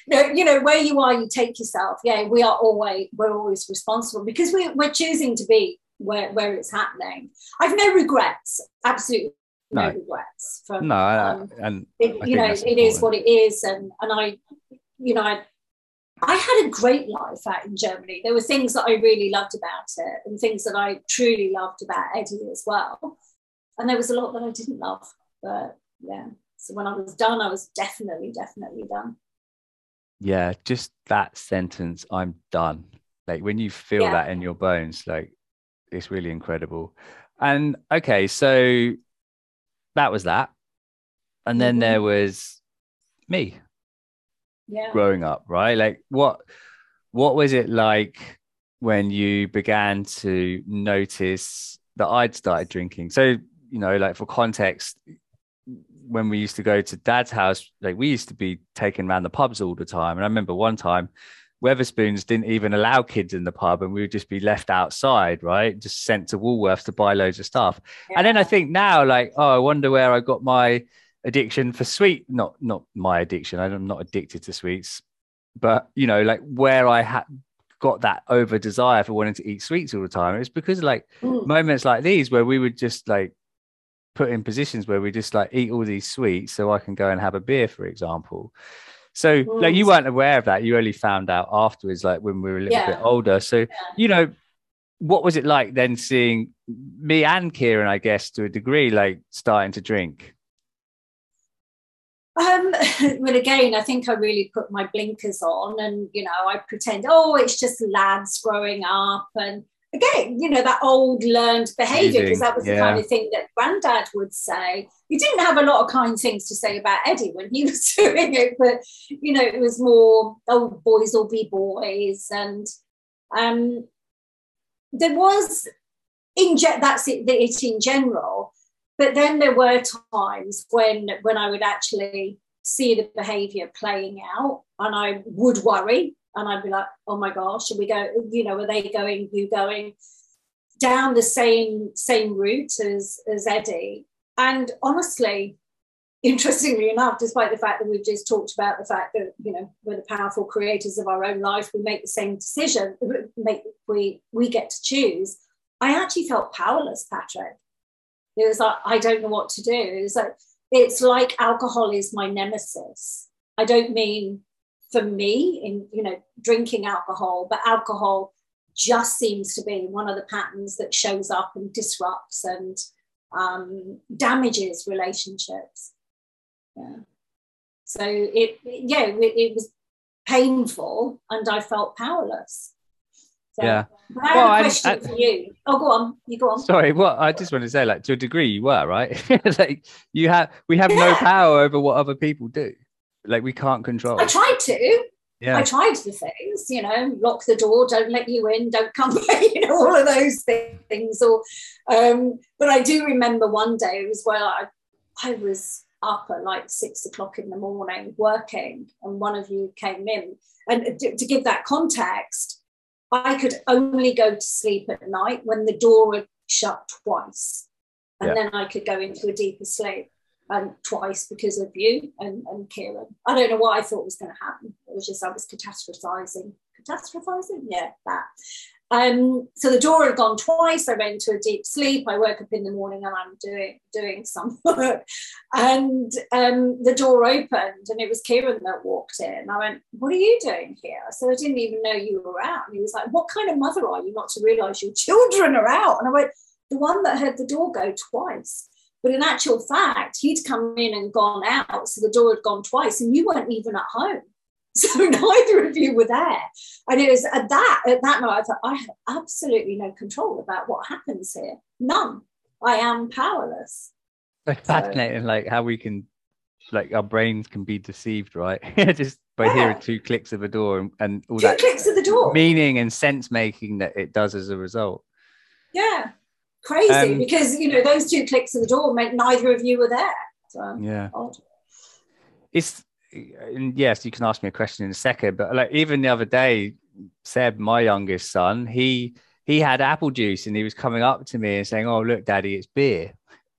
no, you know, where you are, you take yourself. Yeah. We are always, we're always responsible because we, we're choosing to be where, where it's happening. I've no regrets. Absolutely no, no regrets. From, no. Um, and it, you know, it is what it is. And, and I, you know, I, I had a great life out in Germany. There were things that I really loved about it and things that I truly loved about Eddie as well. And there was a lot that I didn't love. But yeah, so when I was done, I was definitely, definitely done. Yeah, just that sentence, I'm done. Like when you feel yeah. that in your bones, like it's really incredible. And okay, so that was that. And then mm-hmm. there was me. Yeah. Growing up, right? Like what what was it like when you began to notice that I'd started drinking? So, you know, like for context, when we used to go to Dad's house, like we used to be taken around the pubs all the time. And I remember one time Weatherspoons didn't even allow kids in the pub, and we would just be left outside, right? Just sent to Woolworths to buy loads of stuff. Yeah. And then I think now, like, oh, I wonder where I got my addiction for sweet, not not my addiction, I'm not addicted to sweets, but you know, like where I had got that over desire for wanting to eat sweets all the time. It's because like mm. moments like these where we would just like put in positions where we just like eat all these sweets so I can go and have a beer, for example. So mm. like you weren't aware of that, you only found out afterwards, like when we were a little yeah. bit older. So yeah. you know, what was it like then seeing me and Kieran, I guess to a degree, like starting to drink? Um, but again, I think I really put my blinkers on, and, you know, I pretend, oh, it's just lads growing up. And again, you know, that old learned behaviour, because that was yeah. the kind of thing that Granddad would say. He didn't have a lot of kind things to say about Eddie when he was doing it, but, you know, it was more, oh, boys will be boys. And um, there was, in ge- that's it, it in general. But then there were times when when I would actually see the behaviour playing out, and I would worry, and I'd be like, oh my gosh, should we go, you know, are they going, you going down the same same route as, as Eddie? And honestly, interestingly enough, despite the fact that we've just talked about the fact that, you know, we're the powerful creators of our own life, we make the same decision, make, we, we get to choose, I actually felt powerless, Patrick. It was like, I don't know what to do. It was like, it's like alcohol is my nemesis. I don't mean for me in, you know, drinking alcohol, but alcohol just seems to be one of the patterns that shows up and disrupts and um, damages relationships. Yeah. So it, yeah, it, it was painful, and I felt powerless. So, yeah. I have well, a question I, I, for you. Oh, go on. You go on. Sorry. Well, I just want to say, like, to a degree, you were right. Like, you have, we have yeah. no power over what other people do. Like, we can't control. I tried to. Yeah. I tried the things, you know, lock the door, don't let you in, don't come back, you know, all of those things. Or, um, but I do remember one day it was where I, I was up at like six o'clock in the morning working, and one of you came in. And to, to give that context, I could only go to sleep at night when the door had shut twice. And yeah. then I could go into a deeper sleep. Um, twice because of you and, and Kieran. I don't know what I thought was going to happen. It was just I was catastrophizing. Catastrophizing? Yeah, that. Um, so the door had gone twice. I went into a deep sleep. I woke up in the morning and I'm doing doing some work. And um, the door opened and it was Kieran that walked in. I went, what are you doing here? So I didn't even know you were out. And he was like, what kind of mother are you not to realise your children are out? And I went, the one that heard the door go twice. But in actual fact, he'd come in and gone out, so the door had gone twice, and you weren't even at home. So neither of you were there. And it was at that, at that moment, I thought, I have absolutely no control about what happens here. None. I am powerless. It's so fascinating, like, how we can, like, our brains can be deceived, right? Just by yeah. hearing two clicks of the door and, and all two that clicks of the door. Meaning and sense-making that it does as a result. Yeah. Crazy, um, because, you know, those two clicks of the door meant neither of you were there. So, yeah. Odd. It's, and yes, you can ask me a question in a second, but like even the other day, Seb, my youngest son, he he had apple juice and he was coming up to me and saying, oh, look, Daddy, it's beer.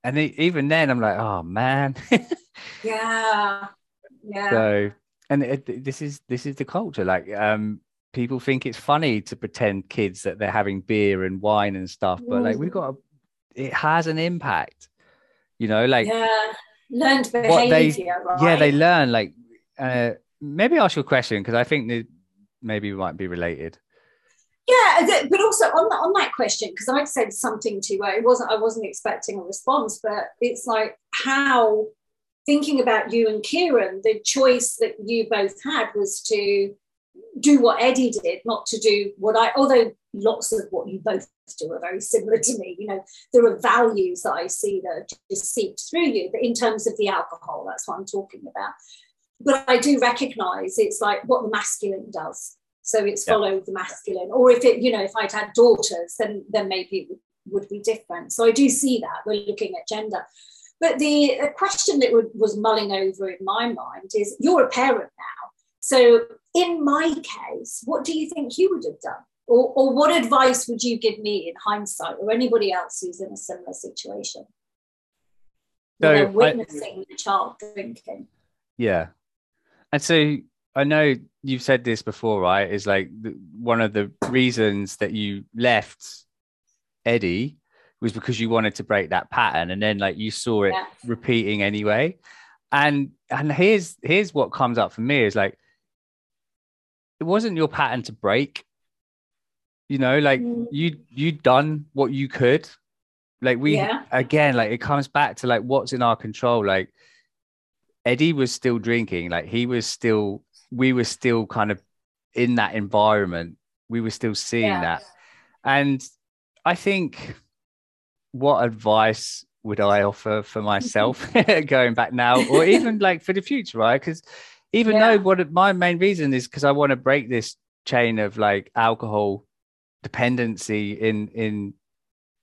And he, even then I'm like, oh, man. yeah. Yeah. So, and it, this is this is the culture. Like, um, people think it's funny to pretend kids that they're having beer and wine and stuff, but like we've got a, it has an impact, you know, like yeah learned behavior, right? Yeah, they learn, like uh maybe ask your question because I think that maybe we might be related. Yeah, but also on, the, on that question, because I'd said something to you, it wasn't I wasn't expecting a response, but it's like how thinking about you and Kieran, the choice that you both had was to do what Eddie did, not to do what I, although lots of what you both do are very similar to me, you know, there are values that I see that are just seeped through you, but in terms of the alcohol, that's what I'm talking about. But I do recognise it's like what the masculine does. So it's yeah. follow the masculine, or if it, you know, if I'd had daughters, then, then maybe it would, would be different. So I do see that we're looking at gender. But the, the question that would, was mulling over in my mind is, you're a parent now. So in my case, what do you think you would have done? Or, or what advice would you give me in hindsight, or anybody else who's in a similar situation? So you know, witnessing I, the child drinking. Yeah. And so I know you've said this before, right? Is like the, one of the reasons that you left Eddie was because you wanted to break that pattern. And then like you saw it yeah. repeating anyway. And and here's here's what comes up for me is like, it wasn't your pattern to break, you know, like mm. you, you'd done what you could. Like we, yeah. again, like it comes back to like, what's in our control. Like Eddie was still drinking. Like he was still, we were still kind of in that environment. We were still seeing yeah. that. And I think, what advice would I offer for myself going back now, or even like for the future, right? Because Even yeah. though what my main reason is because I want to break this chain of like alcohol dependency in, in,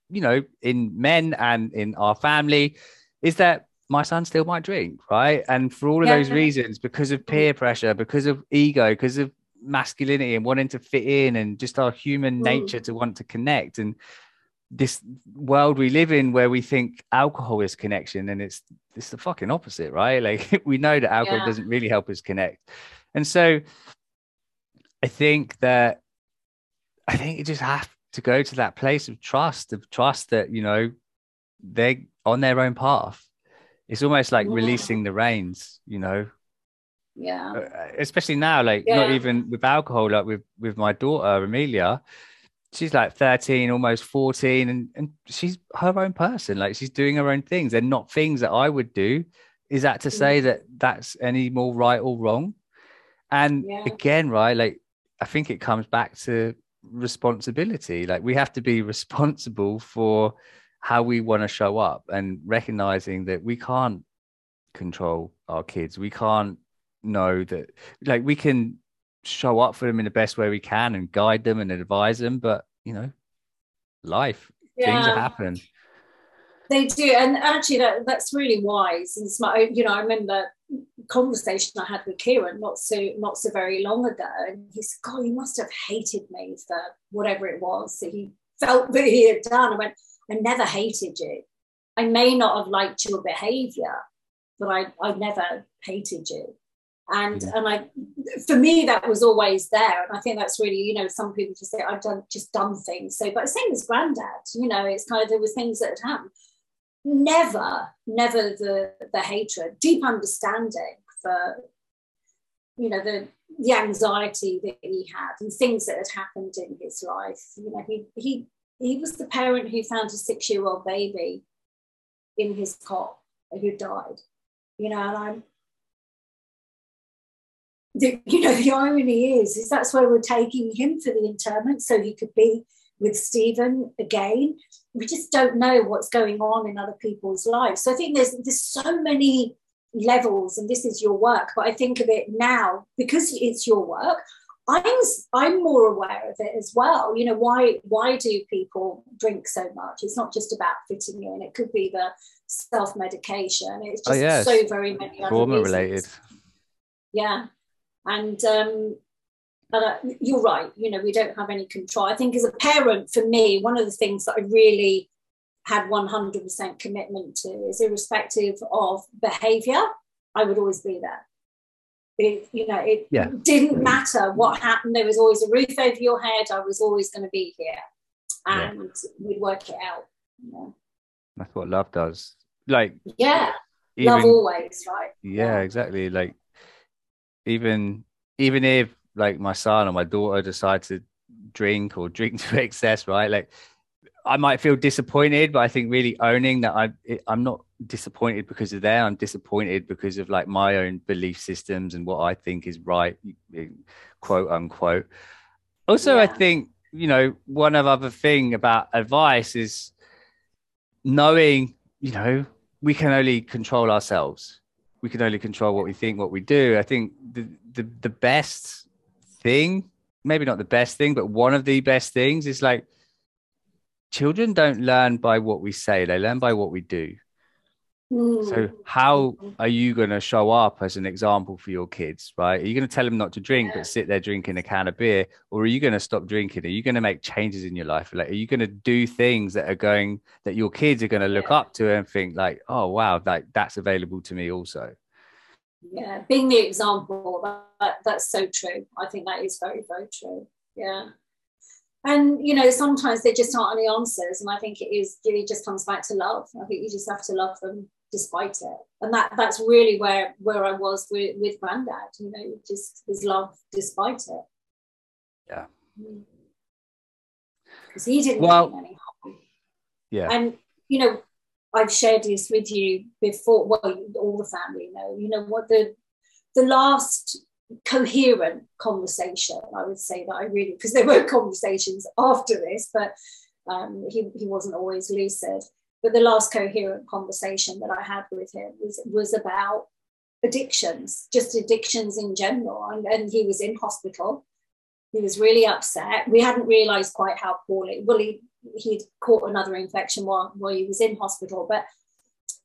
you know, in men and in our family, is that my son still might drink, right? And for all of yeah. those reasons, because of peer pressure, because of ego, because of masculinity and wanting to fit in and just our human mm. nature to want to connect. And this world we live in where we think alcohol is connection, and it's it's the fucking opposite, right? Like we know that alcohol yeah. doesn't really help us connect. And so I think that I think you just have to go to that place of trust, of trust that, you know, they're on their own path. It's almost like yeah. releasing the reins, you know? Yeah. Especially now, like yeah. not even with alcohol, like with, with my daughter, Amelia, she's like thirteen, almost fourteen, and, and she's her own person. Like, she's doing her own things. They're not things that I would do. Is that to say that that's any more right or wrong? And yeah. again, right, like, I think it comes back to responsibility. Like, we have to be responsible for how we want to show up, and recognizing that we can't control our kids. We can't know that, like, we can show up for them in the best way we can and guide them and advise them, but, you know, life, yeah. things happen. They do. And actually that, that's really wise. And smart. You know, I remember conversation I had with Kieran not so not so very long ago, and he said, God, you must have hated me for whatever it was that he felt that he had done. I went, I never hated you. I may not have liked your behaviour, but I, I never hated you. And yeah. and I, for me, that was always there. And I think that's really, you know, some people just say, I've done just done things. So, but same as Granddad, you know, it's kind of, there was things that had happened. Never, never the, the hatred, deep understanding for, you know, the, the anxiety that he had and things that had happened in his life. You know, he he he was the parent who found a six-year-old baby in his cot who died. You know, and I'm, the, you know, the irony is, is that's where we're taking him for the internment, so he could be with Stephen again. We just don't know what's going on in other people's lives. So I think there's there's so many levels, and this is your work, but I think of it now because it's your work. I'm I'm more aware of it as well. You know, why why do people drink so much? It's not just about fitting in. It could be the self-medication. It's just oh, yes. so very many other trauma related. Yeah, and um, and uh, you're right. You know, we don't have any control. I think as a parent, for me, one of the things that I really had one hundred percent commitment to is, irrespective of behaviour, I would always be there. It, you know, it yeah. didn't matter what happened. There was always a roof over your head. I was always going to be here, and yeah. we'd work it out. You know? That's what love does. Like, yeah, even, love always, right? Yeah, yeah, exactly. Like, even even if, like, my son or my daughter decide to drink or drink to excess, right? Like, I might feel disappointed, but I think really owning that I'm, I'm not disappointed because of them. I'm disappointed because of, like, my own belief systems and what I think is right, quote unquote. Also, yeah. I think, you know, one other thing about advice is knowing, you know, we can only control ourselves. We can only control what we think, what we do. I think the, the, the best thing, maybe not the best thing, but one of the best things is, like, children don't learn by what we say. They learn by what we do. Mm. So how are you going to show up as an example for your kids, right? Are you going to tell them not to drink, yeah. but sit there drinking a can of beer? Or are you going to stop drinking? Are you going to make changes in your life? Like, are you going to do things that are going, that your kids are going to look yeah. up to and think, like, oh, wow, like, that's available to me also. Yeah, being the example, that, that, that's so true. I think that is very, very true. Yeah. And, you know, sometimes there just aren't any answers. And I think it is, it just comes back to love. I think you just have to love them despite it. And that that's really where, where I was with, with Granddad, you know, just there's love despite it. Yeah. Because he didn't well, mean any harm. Yeah. And, you know, I've shared this with you before, well, all the family know, you know, what the the last... coherent conversation, I would say, that I really, because there were conversations after this, but um, he, he wasn't always lucid, but the last coherent conversation that I had with him was, was about addictions, just addictions in general, and, and he was in hospital. He was really upset. We hadn't realised quite how poorly, well, he, he'd caught another infection while, while he was in hospital, but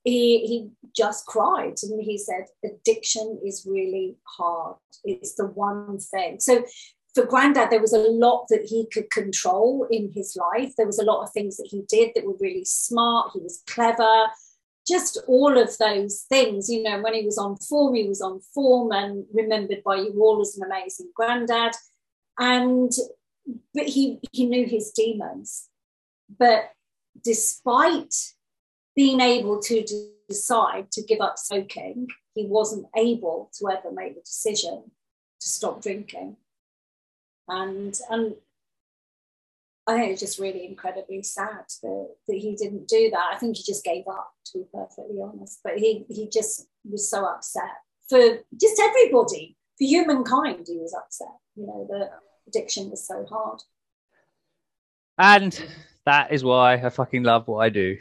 He, he just cried, and he said, addiction is really hard. It's the one thing. So for Granddad, there was a lot that he could control in his life. There was a lot of things that he did that were really smart. He was clever, just all of those things. You know, when he was on form, he was on form and remembered by you all as an amazing Granddad. And but he, he knew his demons. But despite being able to de- decide to give up smoking, he wasn't able to ever make the decision to stop drinking. And, and I think it's just really incredibly sad that, that he didn't do that. I think he just gave up, to be perfectly honest. But he, he just was so upset for just everybody, for humankind. He was upset, you know, that addiction was so hard. And that is why I fucking love what I do.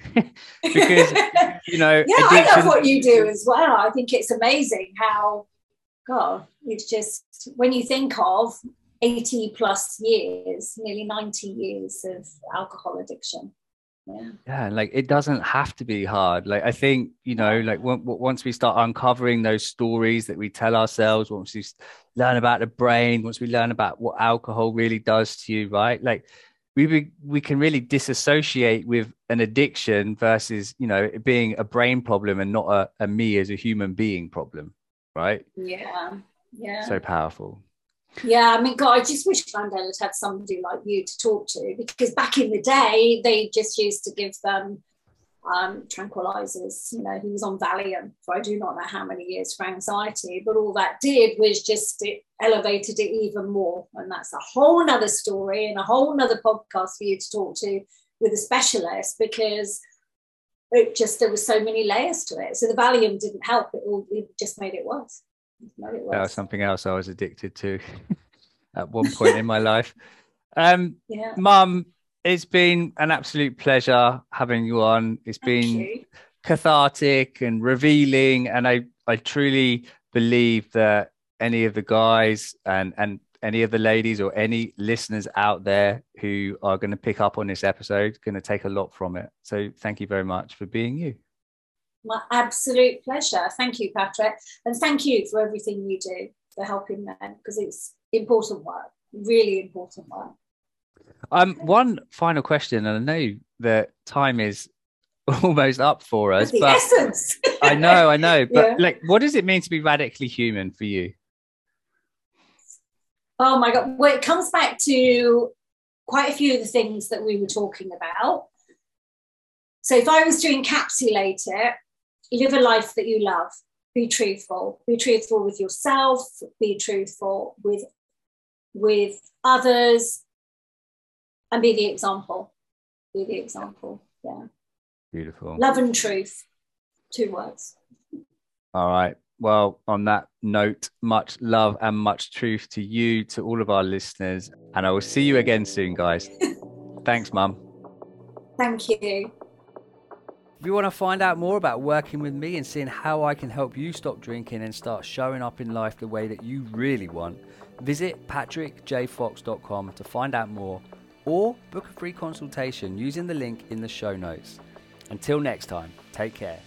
Because, you know... yeah, addiction... I love what you do as well. I think it's amazing how, God, it's just, when you think of eighty plus years, nearly ninety years of alcohol addiction. Yeah. Yeah, like it doesn't have to be hard. Like I think, you know, like w- w- once we start uncovering those stories that we tell ourselves, once we learn about the brain, once we learn about what alcohol really does to you, right? Like we be- we can really disassociate with an addiction versus, you know, it being a brain problem and not a, a me as a human being problem, right? Yeah, yeah. So powerful. Yeah, I mean, God, I just wish Mandela's had somebody like you to talk to, because back in the day, they just used to give them um, tranquilizers. You know, he was on Valium for I do not know how many years for anxiety, but all that did was just it elevated it even more. And that's a whole nother story and a whole nother podcast for you to talk to with a specialist, because it just, there were so many layers to it. So the Valium didn't help, it all, it just made it worse. That was something else I was addicted to at one point in my life. Um, yeah. Mum, it's been an absolute pleasure having you on. It's been cathartic and revealing. And I, I truly believe that any of the guys and, and any of the ladies or any listeners out there who are going to pick up on this episode, going to take a lot from it. So thank you very much for being you. My absolute pleasure. Thank you, Patrick. And thank you for everything you do for helping men, because it's important work, really important work. Um, one final question, and I know that time is almost up for us. But the essence. I know, I know. But yeah. Like, what does it mean to be radically human for you? Oh, my God. Well, it comes back to quite a few of the things that we were talking about. So if I was to encapsulate it, live a life that you love, be truthful, be truthful with yourself, be truthful with, with others, and be the example, be the example, yeah. Beautiful. Love and truth, two words. All right, well, on that note, much love and much truth to you, to all of our listeners, and I will see you again soon, guys. Thanks, Mum. Thank you. If you want to find out more about working with me and seeing how I can help you stop drinking and start showing up in life the way that you really want, visit patrick j fox dot com to find out more, or book a free consultation using the link in the show notes. Until next time, take care.